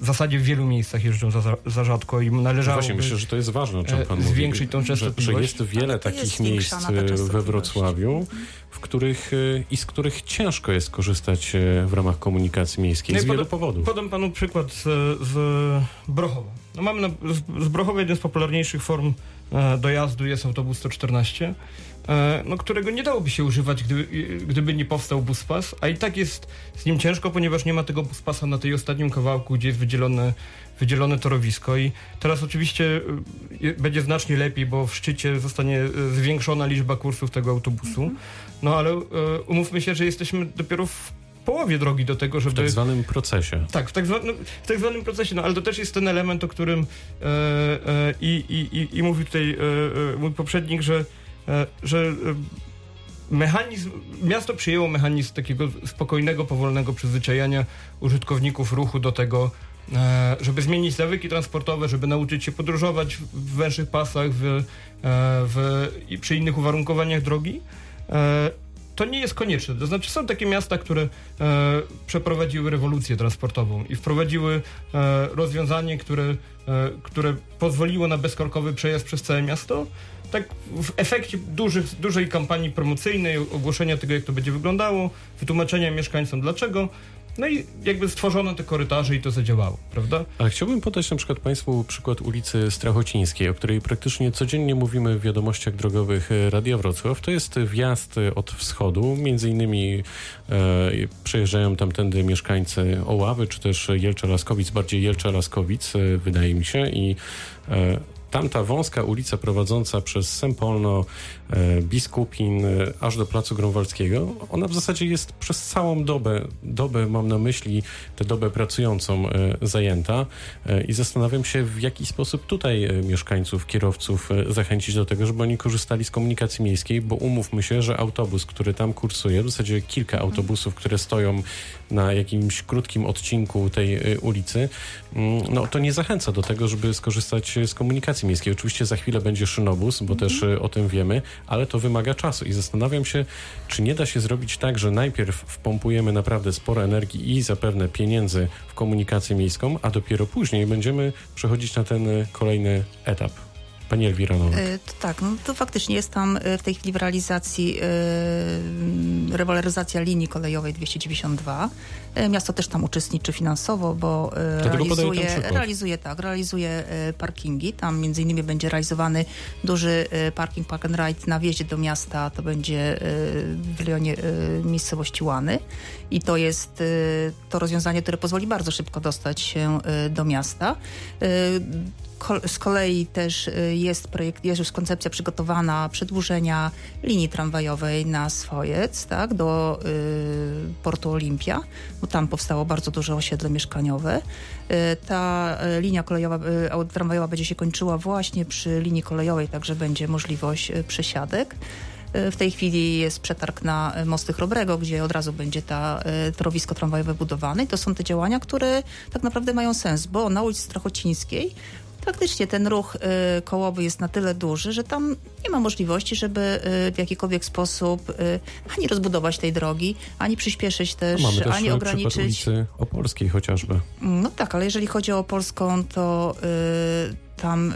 W zasadzie w wielu miejscach jeżdżą za, za rzadko i należałoby Właśnie, myślę, że to jest ważne, o czym pan zwiększyć mówi, tą częstotliwość. Że, że jest wiele Ale takich jest miejsc we Wrocławiu, w których, i z których ciężko jest korzystać w ramach komunikacji miejskiej no z wielu pod, powodów. Podam panu przykład z, z Brochowa. No mamy na, z, z Brochowa jeden z popularniejszych form dojazdu jest autobus sto czternaście. no, którego nie dałoby się używać, gdyby, gdyby nie powstał buspas, a i tak jest z nim ciężko, ponieważ nie ma tego buspasa na tej ostatnim kawałku, gdzie jest wydzielone, wydzielone torowisko. I teraz oczywiście będzie znacznie lepiej, bo w szczycie zostanie zwiększona liczba kursów tego autobusu, no ale umówmy się, że jesteśmy dopiero w połowie drogi do tego, żeby... W tak zwanym procesie. Tak, w tak, zwa... w tak zwanym procesie, no ale to też jest ten element, o którym e, e, i, i, i mówił tutaj e, mój poprzednik, że że mechanizm, miasto przyjęło mechanizm takiego spokojnego, powolnego przyzwyczajania użytkowników ruchu do tego, żeby zmienić nawyki transportowe, żeby nauczyć się podróżować w węższych pasach w, w, i przy innych uwarunkowaniach drogi. To nie jest konieczne. To znaczy są takie miasta, które e, przeprowadziły rewolucję transportową i wprowadziły e, rozwiązanie, które, e, które pozwoliło na bezkorkowy przejazd przez całe miasto. Tak w efekcie dużych, dużej kampanii promocyjnej, ogłoszenia tego, jak to będzie wyglądało, wytłumaczenia mieszkańcom dlaczego. No i jakby stworzono te korytarze i to zadziałało, prawda? A chciałbym podać na przykład Państwu przykład ulicy Strachocińskiej, o której praktycznie codziennie mówimy w wiadomościach drogowych Radia Wrocław. To jest wjazd od wschodu, między innymi e, przejeżdżają tamtędy mieszkańcy Oławy, czy też Jelcza-Laskowic, bardziej Jelcza-Laskowic, e, wydaje mi się, i e, tamta wąska ulica prowadząca przez Sępolno, Biskupin, aż do Placu Grunwaldzkiego, ona w zasadzie jest przez całą dobę, dobę mam na myśli tę dobę pracującą, zajęta i zastanawiam się, w jaki sposób tutaj mieszkańców, kierowców zachęcić do tego, żeby oni korzystali z komunikacji miejskiej, bo umówmy się, że autobus, który tam kursuje, w zasadzie kilka autobusów, które stoją na jakimś krótkim odcinku tej ulicy, no to nie zachęca do tego, żeby skorzystać z komunikacji miejskiej. Oczywiście za chwilę będzie szynobus, bo mm-hmm. też o tym wiemy, ale to wymaga czasu i zastanawiam się, czy nie da się zrobić tak, że najpierw wpompujemy naprawdę sporo energii i zapewne pieniędzy w komunikację miejską, a dopiero później będziemy przechodzić na ten kolejny etap. Pani Elwira Nowak. Yy, to tak, no to faktycznie jest tam w tej chwili w realizacji yy, rewaloryzacja linii kolejowej dwieście dziewięćdziesiąt dwa. Yy, miasto też tam uczestniczy finansowo, bo yy, realizuje, realizuje, tak, realizuje yy, parkingi. Tam między innymi będzie realizowany duży yy, parking Park and Ride na wjeździe do miasta. To będzie yy, w rejonie yy, miejscowości Łany. I to jest yy, to rozwiązanie, które pozwoli bardzo szybko dostać się yy, do miasta. Yy, Z kolei też jest projekt, jest już koncepcja przygotowana przedłużenia linii tramwajowej na Swojec, tak, do y, portu Olimpia, bo tam powstało bardzo duże osiedle mieszkaniowe. Y, ta linia kolejowa, y, tramwajowa będzie się kończyła właśnie przy linii kolejowej, także będzie możliwość przesiadek. W tej chwili jest przetarg na Mosty Chrobrego, gdzie od razu będzie ta torowisko tramwajowe budowane. I to są te działania, które tak naprawdę mają sens, bo na ulicy Strachocińskiej faktycznie ten ruch y, kołowy jest na tyle duży, że tam nie ma możliwości, żeby y, w jakikolwiek sposób y, ani rozbudować tej drogi, ani przyspieszyć też, no też ani ograniczyć. Mamy też przykład ulicy Opolskiej chociażby. No tak, ale jeżeli chodzi o Opolską, to y, tam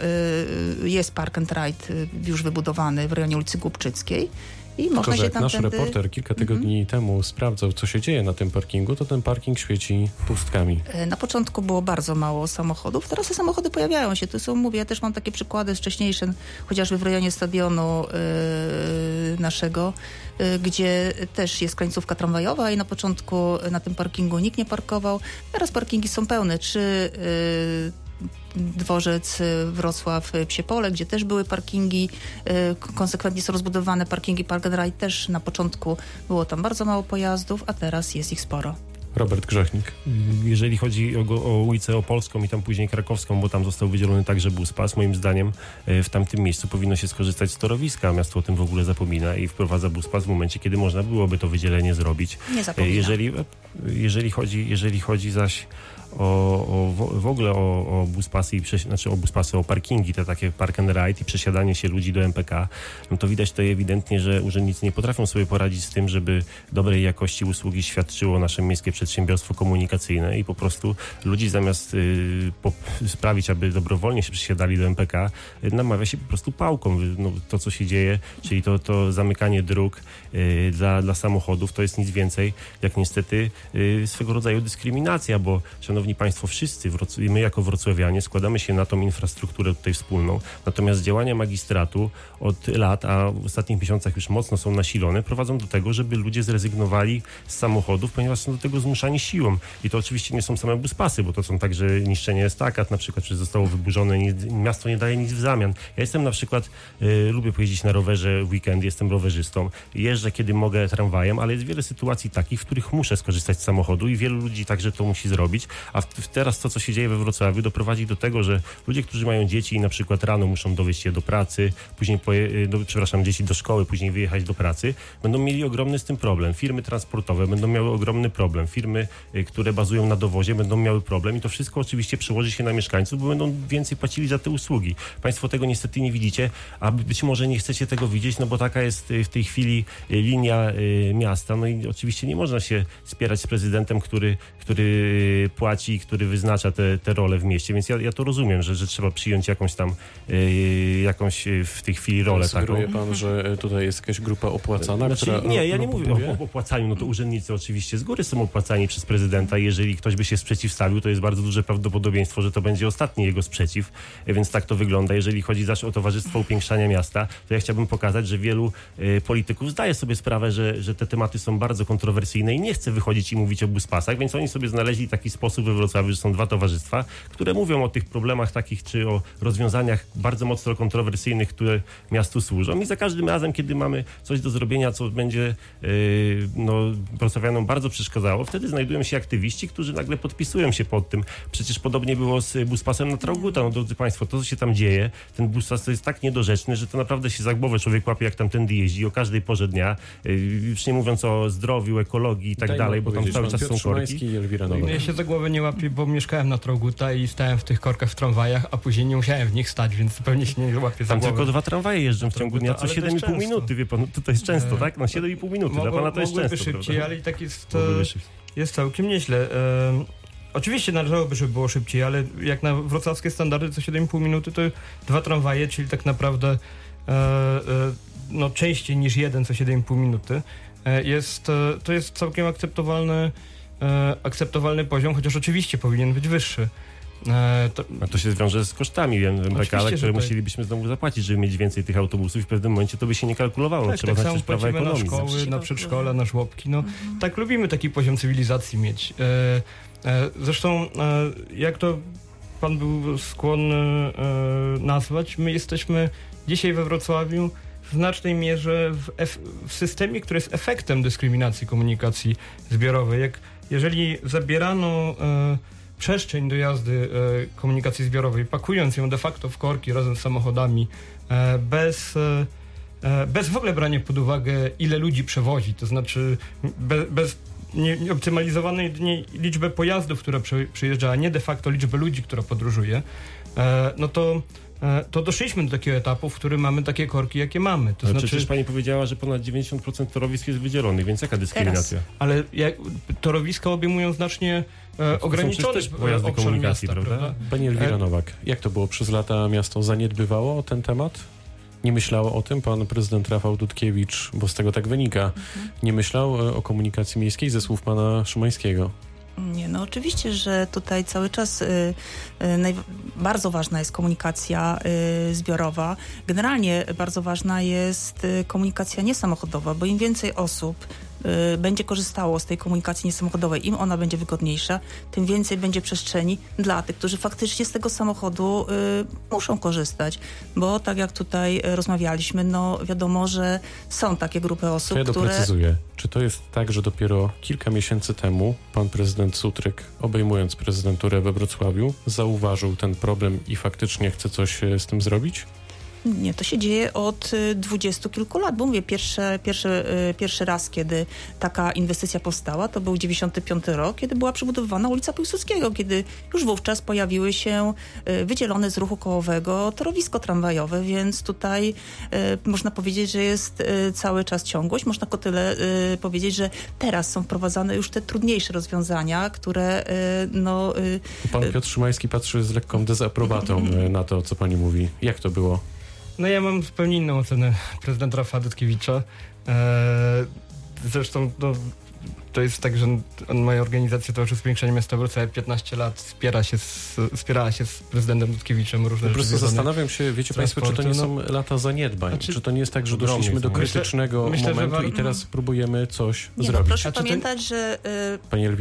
y, jest park and ride już wybudowany w rejonie ulicy Głubczyckiej. I tylko, można że się jak tam nasz tędy... reporter kilka tygodni mm-hmm. temu sprawdzał, co się dzieje na tym parkingu, to ten parking świeci pustkami. Na początku było bardzo mało samochodów, teraz te samochody pojawiają się. Tu są, mówię, ja też mam takie przykłady wcześniejsze, chociażby w rejonie stadionu yy, naszego, yy, gdzie też jest końcówka tramwajowa i na początku na tym parkingu nikt nie parkował. Teraz parkingi są pełne, czy... Yy, dworzec Wrocław Psiepole, gdzie też były parkingi, konsekwentnie są rozbudowane parkingi Park and Ride, też na początku było tam bardzo mało pojazdów, a teraz jest ich sporo. Robert Grzechnik. Jeżeli chodzi o, o ulicę Opolską i tam później Krakowską, bo tam został wydzielony także buspas, moim zdaniem w tamtym miejscu powinno się skorzystać z torowiska, a miasto o tym w ogóle zapomina i wprowadza buspas w momencie, kiedy można byłoby to wydzielenie zrobić. Nie zapomina. Jeżeli, jeżeli, chodzi, jeżeli chodzi zaś O, o, w ogóle o, o buspasy i przesi- znaczy o buspasy, o parkingi, te takie park and ride i przesiadanie się ludzi do M P K, no to widać to ewidentnie, że urzędnicy nie potrafią sobie poradzić z tym, żeby dobrej jakości usługi świadczyło nasze miejskie przedsiębiorstwo komunikacyjne i po prostu ludzi zamiast y, po, sprawić, aby dobrowolnie się przesiadali do M P K, y, namawia się po prostu pałką. No, to, co się dzieje, czyli to, to zamykanie dróg y, dla, dla samochodów, to jest nic więcej jak niestety y, swego rodzaju dyskryminacja, bo szanowni Szanowni Państwo, wszyscy, my jako wrocławianie składamy się na tą infrastrukturę tutaj wspólną, natomiast działania magistratu od lat, a w ostatnich miesiącach już mocno są nasilone, prowadzą do tego, żeby ludzie zrezygnowali z samochodów, ponieważ są do tego zmuszani siłą. I to oczywiście nie są same buspasy, bo to są także niszczenie estakat, na przykład, czy zostało wyburzone, nie, miasto nie daje nic w zamian. Ja jestem na przykład, y, lubię pojeździć na rowerze w weekend, jestem rowerzystą, jeżdżę kiedy mogę tramwajem, ale jest wiele sytuacji takich, w których muszę skorzystać z samochodu i wielu ludzi także to musi zrobić, a w, teraz to, co się dzieje we Wrocławiu, doprowadzi do tego, że ludzie, którzy mają dzieci i na przykład rano muszą dowieźć je do pracy, później, poje, do, przepraszam, dzieci do szkoły, później wyjechać do pracy, będą mieli ogromny z tym problem. Firmy transportowe będą miały ogromny problem, firmy, y, które bazują na dowozie, będą miały problem i to wszystko oczywiście przełoży się na mieszkańców, bo będą więcej płacili za te usługi. Państwo tego niestety nie widzicie, a być może nie chcecie tego widzieć, no bo taka jest w tej chwili linia miasta. No i oczywiście nie można się spierać z prezydentem, który, który płaci i który wyznacza te, te role w mieście, więc ja, ja to rozumiem, że, że trzeba przyjąć jakąś tam jakąś w tej chwili rolę taką. Sugeruje pan, że tutaj jest jakaś grupa opłacana? Znaczy, która nie, ja nie mówię o opłacaniu, no to urzędnicy oczywiście z góry są opłacani przez prezydenta. Jeżeli ktoś by się sprzeciwstawił, to jest bardzo duże prawdopodobieństwo, że to będzie ostatni jego sprzeciw, więc tak to wygląda. Jeżeli chodzi zaś o Towarzystwo Upiększania Miasta, to ja chciałbym pokazać, że wielu y, polityków zdaje sobie sprawę, że, że te tematy są bardzo kontrowersyjne i nie chce wychodzić i mówić o buspasach, więc oni sobie znaleźli taki sposób we Wrocławiu, że są dwa towarzystwa, które mówią o tych problemach takich, czy o rozwiązaniach bardzo mocno kontrowersyjnych, które miastu służą i za każdym razem, kiedy mamy coś do zrobienia, co będzie y, no, wrocławianom bardzo przeszkadzało, wtedy znajdują się aktywiści, którzy nagle podpisują się pod tym. Przecież podobnie było z buspasem na Traugutach. No drodzy Państwo, to co się tam dzieje, ten buspas to jest tak niedorzeczny, że to naprawdę się za głowę człowiek łapie, jak tamtędy jeździ o każdej porze dnia, już nie mówiąc o zdrowiu, ekologii i tak dalej, bo tam cały czas Piotr są korki. No, ja się za głowę nie łapię, bo mieszkałem na Trauguta i stałem w tych korkach w tramwajach, a później nie musiałem w nich stać, więc zupełnie się nie łapię za głowę. Tam tylko dwa tramwaje jeżdżą w ciągu dnia, co siedem i pół minuty, wie pan, to jest często, tak? No siedem i pół minuty, dla pana to jest często, szybciej, ale i tak jest, jest całkiem nieźle. Oczywiście należałoby, żeby było szybciej, ale jak na wrocławskie standardy co siedem i pół minuty to dwa tramwaje, czyli tak naprawdę e, e, no, częściej niż jeden co siedem i pół minuty. E, jest, e, to jest całkiem akceptowalny, e, akceptowalny poziom, chociaż oczywiście powinien być wyższy. To... A to się wiąże z kosztami M P K, które tutaj... musielibyśmy znowu zapłacić, żeby mieć więcej tych autobusów i w pewnym momencie to by się nie kalkulowało. Tak, trzeba tak znać prawa ekonomii. Na szkoły, na przedszkola, na żłobki. No, mhm. Tak lubimy taki poziom cywilizacji mieć. E, e, zresztą, e, jak to pan był skłonny e, nazwać, my jesteśmy dzisiaj we Wrocławiu w znacznej mierze w, ef- w systemie, który jest efektem dyskryminacji komunikacji zbiorowej. Jak, jeżeli zabierano... E, przestrzeń do jazdy e, komunikacji zbiorowej, pakując ją de facto w korki razem z samochodami, e, bez, e, bez w ogóle brania pod uwagę, ile ludzi przewozi, to znaczy be, bez nieoptymalizowanej nie, liczby pojazdów, które przy, przyjeżdża, a nie de facto liczby ludzi, która podróżuje, e, no to to doszliśmy do takiego etapu, w którym mamy takie korki, jakie mamy. To ale znaczy... Przecież pani powiedziała, że ponad dziewięćdziesiąt procent torowisk jest wydzielonych, więc jaka dyskryminacja? Teraz. Ale jak, torowiska obejmują znacznie e, ograniczone pojazdy komunikacji, miasta, prawda? prawda? Pani Elwira Nowak, jak to było? Przez lata miasto zaniedbywało ten temat? Nie myślało o tym pan prezydent Rafał Dutkiewicz, bo z tego tak wynika. Mhm. Nie myślał o komunikacji miejskiej ze słów pana Szymańskiego. Nie, no oczywiście, że tutaj cały czas y, y, naj, bardzo ważna jest komunikacja y, zbiorowa. Generalnie bardzo ważna jest y, komunikacja niesamochodowa, bo im więcej osób y, będzie korzystało z tej komunikacji niesamochodowej, im ona będzie wygodniejsza, tym więcej będzie przestrzeni dla tych, którzy faktycznie z tego samochodu y, muszą korzystać. Bo tak jak tutaj rozmawialiśmy, no wiadomo, że są takie grupy osób, ja które... Ja doprecyzuję. Czy to jest tak, że dopiero kilka miesięcy temu pan prezydent Sutryk, obejmując prezydenturę we Wrocławiu, zauważył ten problem i faktycznie chce coś z tym zrobić? Nie, to się dzieje od dwudziestu kilku lat, bo mówię, pierwsze, pierwsze, pierwszy raz, kiedy taka inwestycja powstała, to był dziewięćdziesiąty piąty rok, kiedy była przybudowywana ulica Piłsudskiego, kiedy już wówczas pojawiły się wydzielone z ruchu kołowego torowisko tramwajowe, więc tutaj można powiedzieć, że jest cały czas ciągłość. Można tylko tyle powiedzieć, że teraz są wprowadzane już te trudniejsze rozwiązania, które no... Pan Piotr Szymański patrzy z lekką dezaprobatą na to, co pani mówi. Jak to było? No ja mam zupełnie inną ocenę prezydenta Rafała Dutkiewicza. Eee, zresztą no, to jest tak, że moja organizacja Towarzystwo Upiększania Miasta Wrocławia piętnaście lat spiera się z, spierała się z prezydentem Dutkiewiczem różne rzeczy. Po prostu zastanawiam się, wiecie Państwo, czy to nie są lata zaniedbań? Znaczy, czy to nie jest tak, że doszliśmy do krytycznego myślę, myślę, momentu i teraz próbujemy coś nie, zrobić? No, proszę pamiętać, ten... że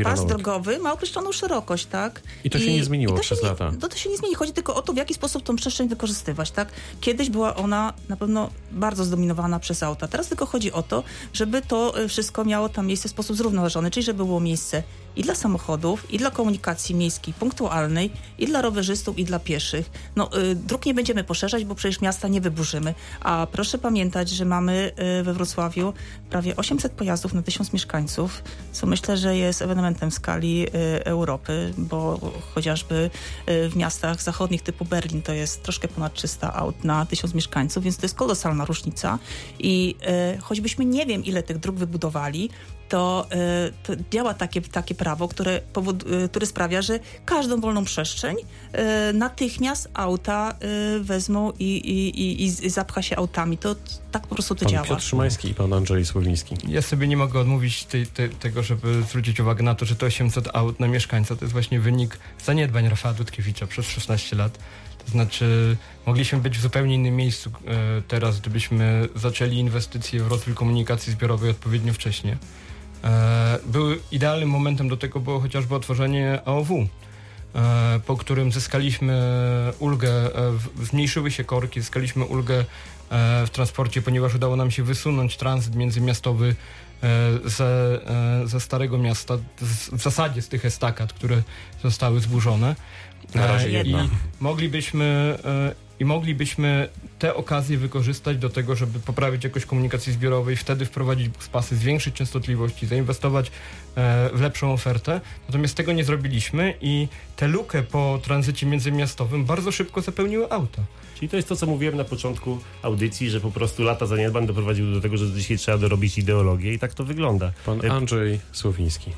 y, pas drogowy ma określoną szerokość, tak? I to się I, nie zmieniło się przez nie, lata. To, to się nie zmieni. Chodzi tylko o to, w jaki sposób tą przestrzeń wykorzystywać, tak? Kiedyś była ona na pewno bardzo zdominowana przez auta. Teraz tylko chodzi o to, żeby to wszystko miało tam miejsce w sposób zrównoważony, czyli żeby było miejsce i dla samochodów, i dla komunikacji miejskiej punktualnej, i dla rowerzystów, i dla pieszych. No, y, dróg nie będziemy poszerzać, bo przecież miasta nie wyburzymy. A proszę pamiętać, że mamy y, we Wrocławiu prawie osiemset pojazdów na tysiąc mieszkańców, co myślę, że jest ewenementem w skali y, Europy, bo chociażby y, w miastach zachodnich typu Berlin to jest troszkę ponad trzysta aut na tysiąc mieszkańców, więc to jest kolosalna różnica. I y, choćbyśmy nie wiem, ile tych dróg wybudowali, to, y, to działa takie, takie prawo, które, powod, y, które sprawia, że każdą wolną przestrzeń y, natychmiast auta y, wezmą i, i, i, i zapcha się autami. To tak po prostu to pan działa. Pan Piotr Szymański i pan Andrzej Słowiński. Ja sobie nie mogę odmówić tej, tej, tego, żeby zwrócić uwagę na to, że te osiemset aut na mieszkańca to jest właśnie wynik zaniedbań Rafała Dutkiewicza przez szesnaście lat. To znaczy, mogliśmy być w zupełnie innym miejscu y, teraz, gdybyśmy zaczęli inwestycje w rozwój komunikacji zbiorowej odpowiednio wcześnie. Był idealnym momentem do tego było chociażby otworzenie A O W, po którym zyskaliśmy ulgę, zmniejszyły się korki, zyskaliśmy ulgę w transporcie, ponieważ udało nam się wysunąć tranzyt międzymiastowy ze, ze Starego Miasta, w zasadzie z tych estakad, które zostały zburzone. Na razie jedna. I moglibyśmy... I moglibyśmy te okazje wykorzystać do tego, żeby poprawić jakość komunikacji zbiorowej, wtedy wprowadzić buspasy, zwiększyć częstotliwości, zainwestować w lepszą ofertę. Natomiast tego nie zrobiliśmy i tę lukę po tranzycie międzymiastowym bardzo szybko zapełniły auta. Czyli to jest to, co mówiłem na początku audycji, że po prostu lata zaniedbań doprowadziły do tego, że dzisiaj trzeba dorobić ideologię i tak to wygląda. Pan Andrzej Słowiński.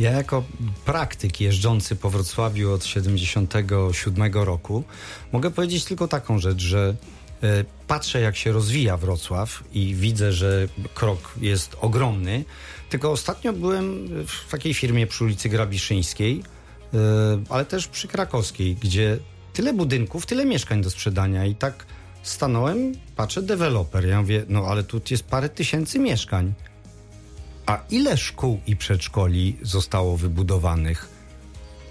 Ja jako praktyk jeżdżący po Wrocławiu od siedemdziesiątego siódmego roku mogę powiedzieć tylko taką rzecz, że patrzę, jak się rozwija Wrocław i widzę, że krok jest ogromny. Tylko ostatnio byłem w takiej firmie przy ulicy Grabiszyńskiej, ale też przy Krakowskiej, gdzie tyle budynków, tyle mieszkań do sprzedania i tak stanąłem, patrzę, deweloper. Ja mówię, no ale tu jest parę tysięcy mieszkań. A ile szkół i przedszkoli zostało wybudowanych?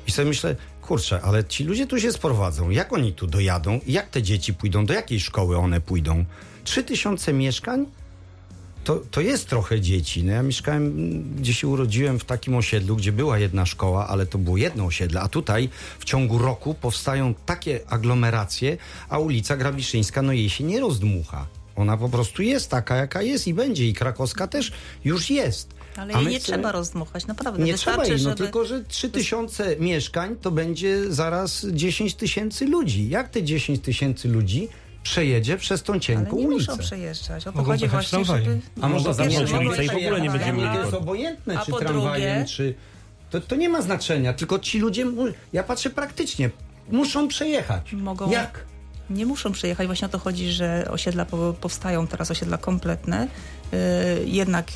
I sobie myślę, kurczę, ale ci ludzie tu się sprowadzą. Jak oni tu dojadą? Jak te dzieci pójdą? Do jakiej szkoły one pójdą? Trzy tysiące mieszkań? To, to jest trochę dzieci. No ja mieszkałem, gdzie się urodziłem, w takim osiedlu, gdzie była jedna szkoła, ale to było jedno osiedle. A tutaj w ciągu roku powstają takie aglomeracje, a ulica Grabiszyńska, no jej się nie rozdmucha. Ona po prostu jest taka, jaka jest i będzie. I Krakowska też już jest. Ale jej nie chcemy... trzeba rozdmuchać, naprawdę. Nie trzeba jej, no żeby... tylko, że trzy tysiące mieszkań to będzie zaraz dziesięć tysięcy ludzi. Jak te dziesięć tysięcy ludzi przejedzie przez tą cienką ulicę? Ale nie muszą przejeżdżać. O to chodzi właśnie, żeby... A można zamknąć ulicę i w ogóle nie będziemy mieli. To jest obojętne, czy tramwajem, czy... To, to nie ma znaczenia, tylko ci ludzie... Ja patrzę praktycznie. Muszą przejechać. Mogą... Jak? Nie muszą przyjechać. Właśnie o to chodzi, że osiedla powstają teraz, osiedla kompletne. Jednak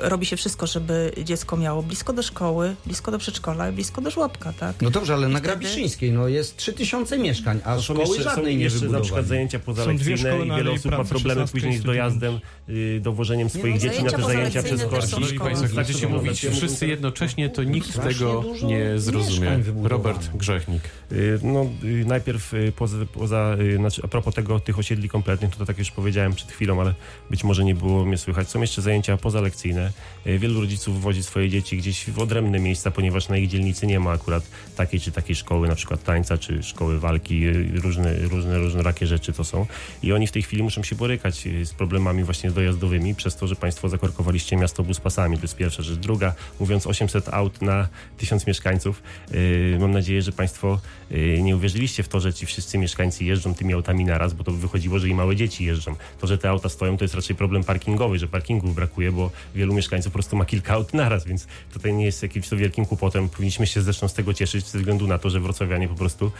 robi się wszystko, żeby dziecko miało blisko do szkoły, blisko do przedszkola i blisko do żłobka, tak? No dobrze, ale I na wtedy... Grabiszyńskiej no jest trzy tysiące mieszkań, a szkoły jeszcze, żadnej nie wybudowały. Na przykład zajęcia pozalekcyjne i wiele osób ma problemy później z dojazdem, y, dowożeniem swoich nie, no, dzieci na te zajęcia przez korki. Znaczycie mówić wszyscy jednocześnie, to nikt Strasznie tego nie zrozumie. Robert Grzechnik. Y, no y, najpierw y, poza, poza y, znaczy, a propos tego, tych osiedli kompletnych, to, to tak już powiedziałem przed chwilą, ale być może nie było mnie słychać. Są jeszcze zajęcia pozalekcyjne. Wielu rodziców wozi swoje dzieci gdzieś w odrębne miejsca, ponieważ na ich dzielnicy nie ma akurat takiej czy takiej szkoły, na przykład tańca, czy szkoły walki, różne, różne, różnorakie rzeczy to są. I oni w tej chwili muszą się borykać z problemami właśnie dojazdowymi, przez to, że państwo zakorkowaliście miasto buspasami. To jest pierwsza rzecz. Druga, mówiąc osiemset aut na tysiąc mieszkańców, yy, mam nadzieję, że państwo yy, nie uwierzyliście w to, że ci wszyscy mieszkańcy jeżdżą tymi autami naraz, bo to by wychodziło, że i małe dzieci jeżdżą. To, że te auta stoją, to jest raczej problem parkingowy, że parkingów brakuje, bo wielu mieszkańców po prostu ma kilka aut naraz, więc tutaj nie jest jakimś to wielkim kłopotem. Powinniśmy się zresztą z tego cieszyć ze względu na to, że wrocławianie po prostu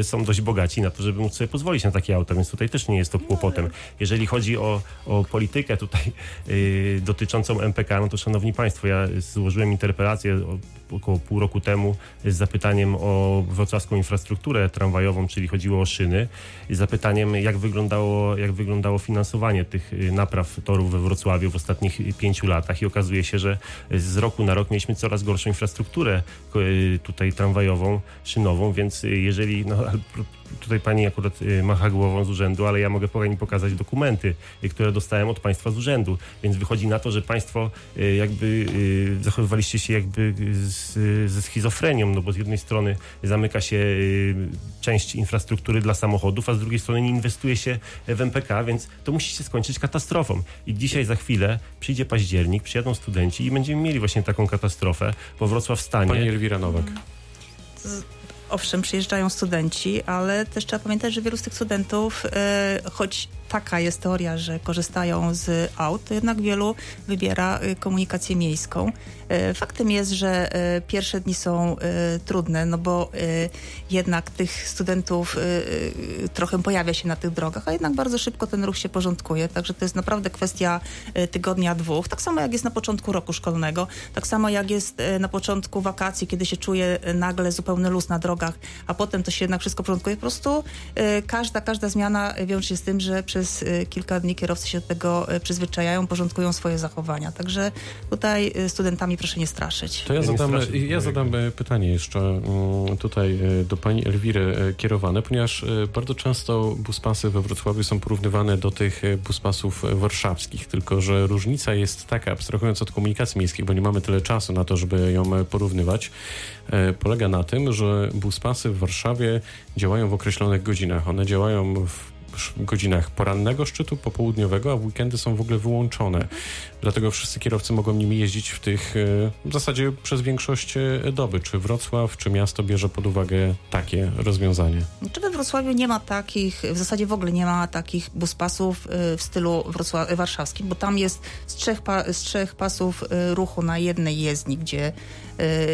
y, są dość bogaci na to, żeby móc sobie pozwolić na takie auta, więc tutaj też nie jest to kłopotem. Jeżeli chodzi o, o politykę tutaj y, dotyczącą M P K, no to szanowni państwo, ja złożyłem interpelację około pół roku temu z zapytaniem o wrocławską infrastrukturę tramwajową, czyli chodziło o szyny, z zapytaniem jak wyglądało, jak wyglądało finansowanie tych napraw torów we Wrocławiu w ostatnich pięciu latach i okazuje się, że z roku na rok mieliśmy coraz gorszą infrastrukturę tutaj tramwajową, szynową, więc jeżeli... No, tutaj pani akurat macha głową z urzędu, ale ja mogę pani pokazać dokumenty, które dostałem od państwa z urzędu, więc wychodzi na to, że państwo jakby zachowywaliście się jakby z, ze schizofrenią, no bo z jednej strony zamyka się część infrastruktury dla samochodów, a z drugiej strony nie inwestuje się w M P K, więc to musi się skończyć katastrofą. I dzisiaj za chwilę przyjdzie październik, przyjadą studenci i będziemy mieli właśnie taką katastrofę, bo Wrocław stanie. Pani Elwira Nowak. Owszem, przyjeżdżają studenci, ale też trzeba pamiętać, że wielu z tych studentów, choć taka jest teoria, że korzystają z aut, to jednak wielu wybiera komunikację miejską. Faktem jest, że pierwsze dni są trudne, no bo jednak tych studentów trochę pojawia się na tych drogach, a jednak bardzo szybko ten ruch się porządkuje, także to jest naprawdę kwestia tygodnia, dwóch. Tak samo jak jest na początku roku szkolnego, tak samo jak jest na początku wakacji, kiedy się czuje nagle zupełny luz na drogach, a potem to się jednak wszystko porządkuje. Po prostu każda, każda zmiana wiąże się z tym, że przez kilka dni kierowcy się do tego przyzwyczajają, porządkują swoje zachowania. Także tutaj studentami proszę nie straszyć. To ja zadam, ja zadam pytanie jeszcze tutaj do pani Elwiry kierowane, ponieważ bardzo często buspasy we Wrocławiu są porównywane do tych buspasów warszawskich, tylko że różnica jest taka, abstrahując od komunikacji miejskiej, bo nie mamy tyle czasu na to, żeby ją porównywać, polega na tym, że buspasy w Warszawie działają w określonych godzinach. One działają w godzinach porannego szczytu, popołudniowego, a w weekendy są w ogóle wyłączone. Dlatego wszyscy kierowcy mogą nimi jeździć w tych, w zasadzie przez większość doby. Czy Wrocław, czy miasto bierze pod uwagę takie rozwiązanie? Czy we Wrocławiu nie ma takich, w zasadzie w ogóle nie ma takich buspasów w stylu wrocław- warszawskim, bo tam jest z trzech, pa- z trzech pasów ruchu na jednej jezdni, gdzie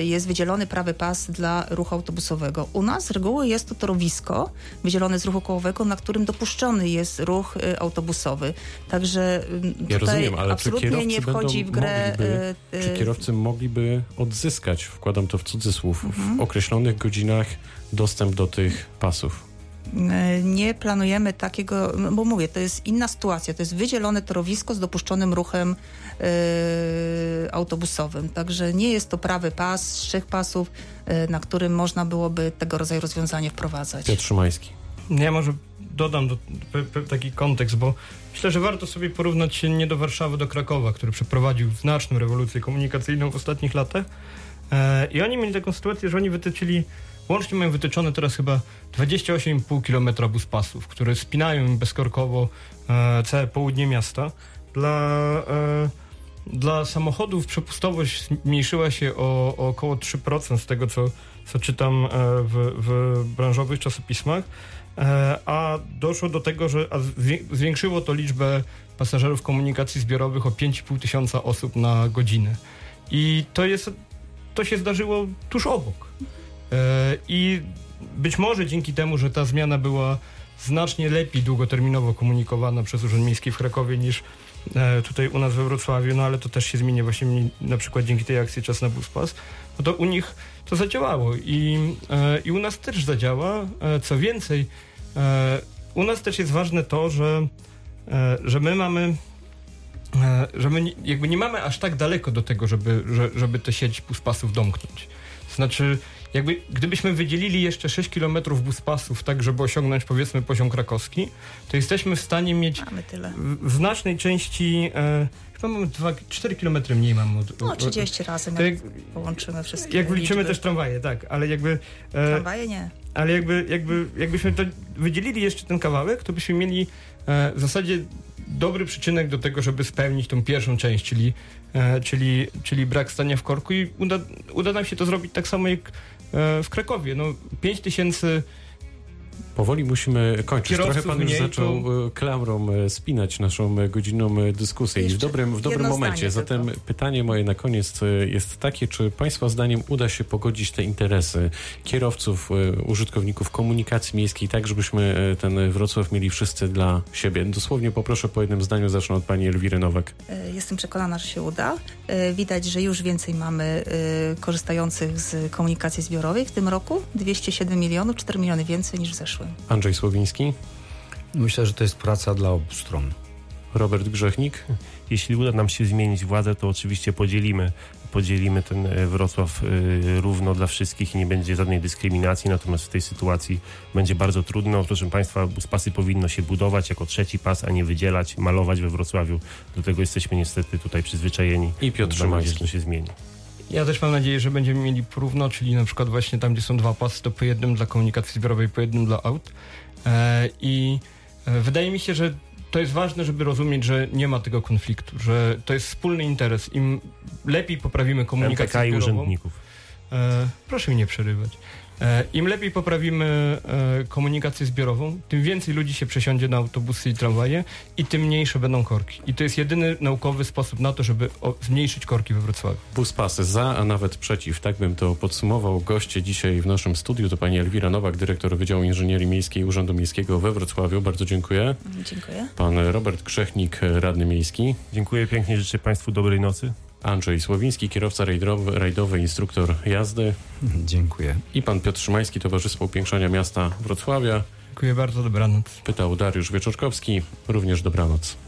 jest wydzielony prawy pas dla ruchu autobusowego. U nas z reguły jest to torowisko wydzielone z ruchu kołowego, na którym dopuszczony jest ruch autobusowy. Także tutaj ja rozumiem, ale absolutnie nie wchodzi w grę... Mogliby, y- czy kierowcy mogliby odzyskać, wkładam to w cudzysłów, mhm. w określonych godzinach dostęp do tych pasów? Nie planujemy takiego, bo mówię, to jest inna sytuacja, to jest wydzielone torowisko z dopuszczonym ruchem y, autobusowym, także nie jest to prawy pas z trzech pasów, y, na którym można byłoby tego rodzaju rozwiązanie wprowadzać. Piotr Szymański. Ja może dodam do, do, do, do taki kontekst, bo myślę, że warto sobie porównać się nie do Warszawy, do Krakowa, który przeprowadził znaczną rewolucję komunikacyjną w ostatnich latach e, i oni mieli taką sytuację, że oni wytyczyli łącznie mają wytyczone teraz chyba dwadzieścia osiem i pół kilometra buspasów, które spinają im bezkorkowo e, całe południe miasta. Dla, e, dla samochodów przepustowość zmniejszyła się o, o około trzy procent z tego, co, co czytam e, w, w branżowych czasopismach, e, a doszło do tego, że a zwiększyło to liczbę pasażerów komunikacji zbiorowych o pięć i pół tysiąca osób na godzinę. I to, jest, to się zdarzyło tuż obok. I być może dzięki temu, że ta zmiana była znacznie lepiej długoterminowo komunikowana przez Urząd Miejski w Krakowie niż tutaj u nas we Wrocławiu, no ale to też się zmieni właśnie na przykład dzięki tej akcji Czas na Buspas, no to u nich to zadziałało i, i u nas też zadziała. Co więcej, u nas też jest ważne to, że, że my mamy że my jakby nie mamy aż tak daleko do tego, żeby, żeby tę sieć buspasów domknąć. To znaczy jakby, gdybyśmy wydzielili jeszcze sześć kilometrów buspasów, tak żeby osiągnąć powiedzmy poziom krakowski, to jesteśmy w stanie mieć w znacznej części, e, chyba mamy dwa, cztery kilometry mniej mamy. Od, od, no trzydzieści razem, jak, jak połączymy wszystkie. Jak liczymy liczby. Też tramwaje, tak, ale jakby... E, tramwaje nie. Ale jakby, jakby, jakbyśmy to wydzielili jeszcze ten kawałek, to byśmy mieli e, w zasadzie dobry przyczynek do tego, żeby spełnić tą pierwszą część, czyli, e, czyli, czyli brak stania w korku i uda, uda nam się to zrobić tak samo jak w Krakowie. No, pięć tysięcy Powoli musimy kończyć. Kierowców trochę pan już zaczął tu... klamrą spinać naszą godzinną dyskusję i w dobrym, w dobrym momencie. Zatem tylko. Pytanie moje na koniec jest takie, czy państwa zdaniem uda się pogodzić te interesy kierowców, użytkowników komunikacji miejskiej, tak żebyśmy ten Wrocław mieli wszyscy dla siebie. Dosłownie poproszę po jednym zdaniu, zacznę od pani Elwiry Nowak. Jestem przekonana, że się uda. Widać, że już więcej mamy korzystających z komunikacji zbiorowej w tym roku. dwieście siedem milionów, cztery miliony więcej niż w zeszłym. Andrzej Słowiński. Myślę, że to jest praca dla obu stron. Robert Grzechnik. Jeśli uda nam się zmienić władzę, to oczywiście podzielimy, podzielimy ten Wrocław równo dla wszystkich i nie będzie żadnej dyskryminacji, natomiast w tej sytuacji będzie bardzo trudno. Proszę państwa, buspasy powinno się budować jako trzeci pas, a nie wydzielać, malować we Wrocławiu. Do tego jesteśmy niestety tutaj przyzwyczajeni. I Piotr Szymański. To się zmieni. Ja też mam nadzieję, że będziemy mieli porówno, czyli na przykład właśnie tam, gdzie są dwa pasy, to po jednym dla komunikacji zbiorowej, po jednym dla aut. I wydaje mi się, że to jest ważne, żeby rozumieć, że nie ma tego konfliktu, że to jest wspólny interes. Im lepiej poprawimy komunikację zbiorową... M P K i urzędników. E, proszę mi nie przerywać. E, im lepiej poprawimy e, komunikację zbiorową, tym więcej ludzi się przesiądzie na autobusy i tramwaje i tym mniejsze będą korki. I to jest jedyny naukowy sposób na to, żeby o, zmniejszyć korki we Wrocławiu. Buspasy za, a nawet przeciw. Tak bym to podsumował. Goście dzisiaj w naszym studiu to pani Elwira Nowak, dyrektor Wydziału Inżynierii Miejskiej Urzędu Miejskiego we Wrocławiu. Bardzo dziękuję. Dziękuję. Pan Robert Grzechnik, radny miejski. Dziękuję pięknie. Życzę państwu dobrej nocy. Andrzej Słowiński, kierowca rajdowy, rajdowy, instruktor jazdy. Dziękuję. I pan Piotr Szymański, Towarzystwo Upiększania Miasta Wrocławia. Dziękuję bardzo, dobranoc. Pytał Dariusz Wieczorkowski, również dobranoc.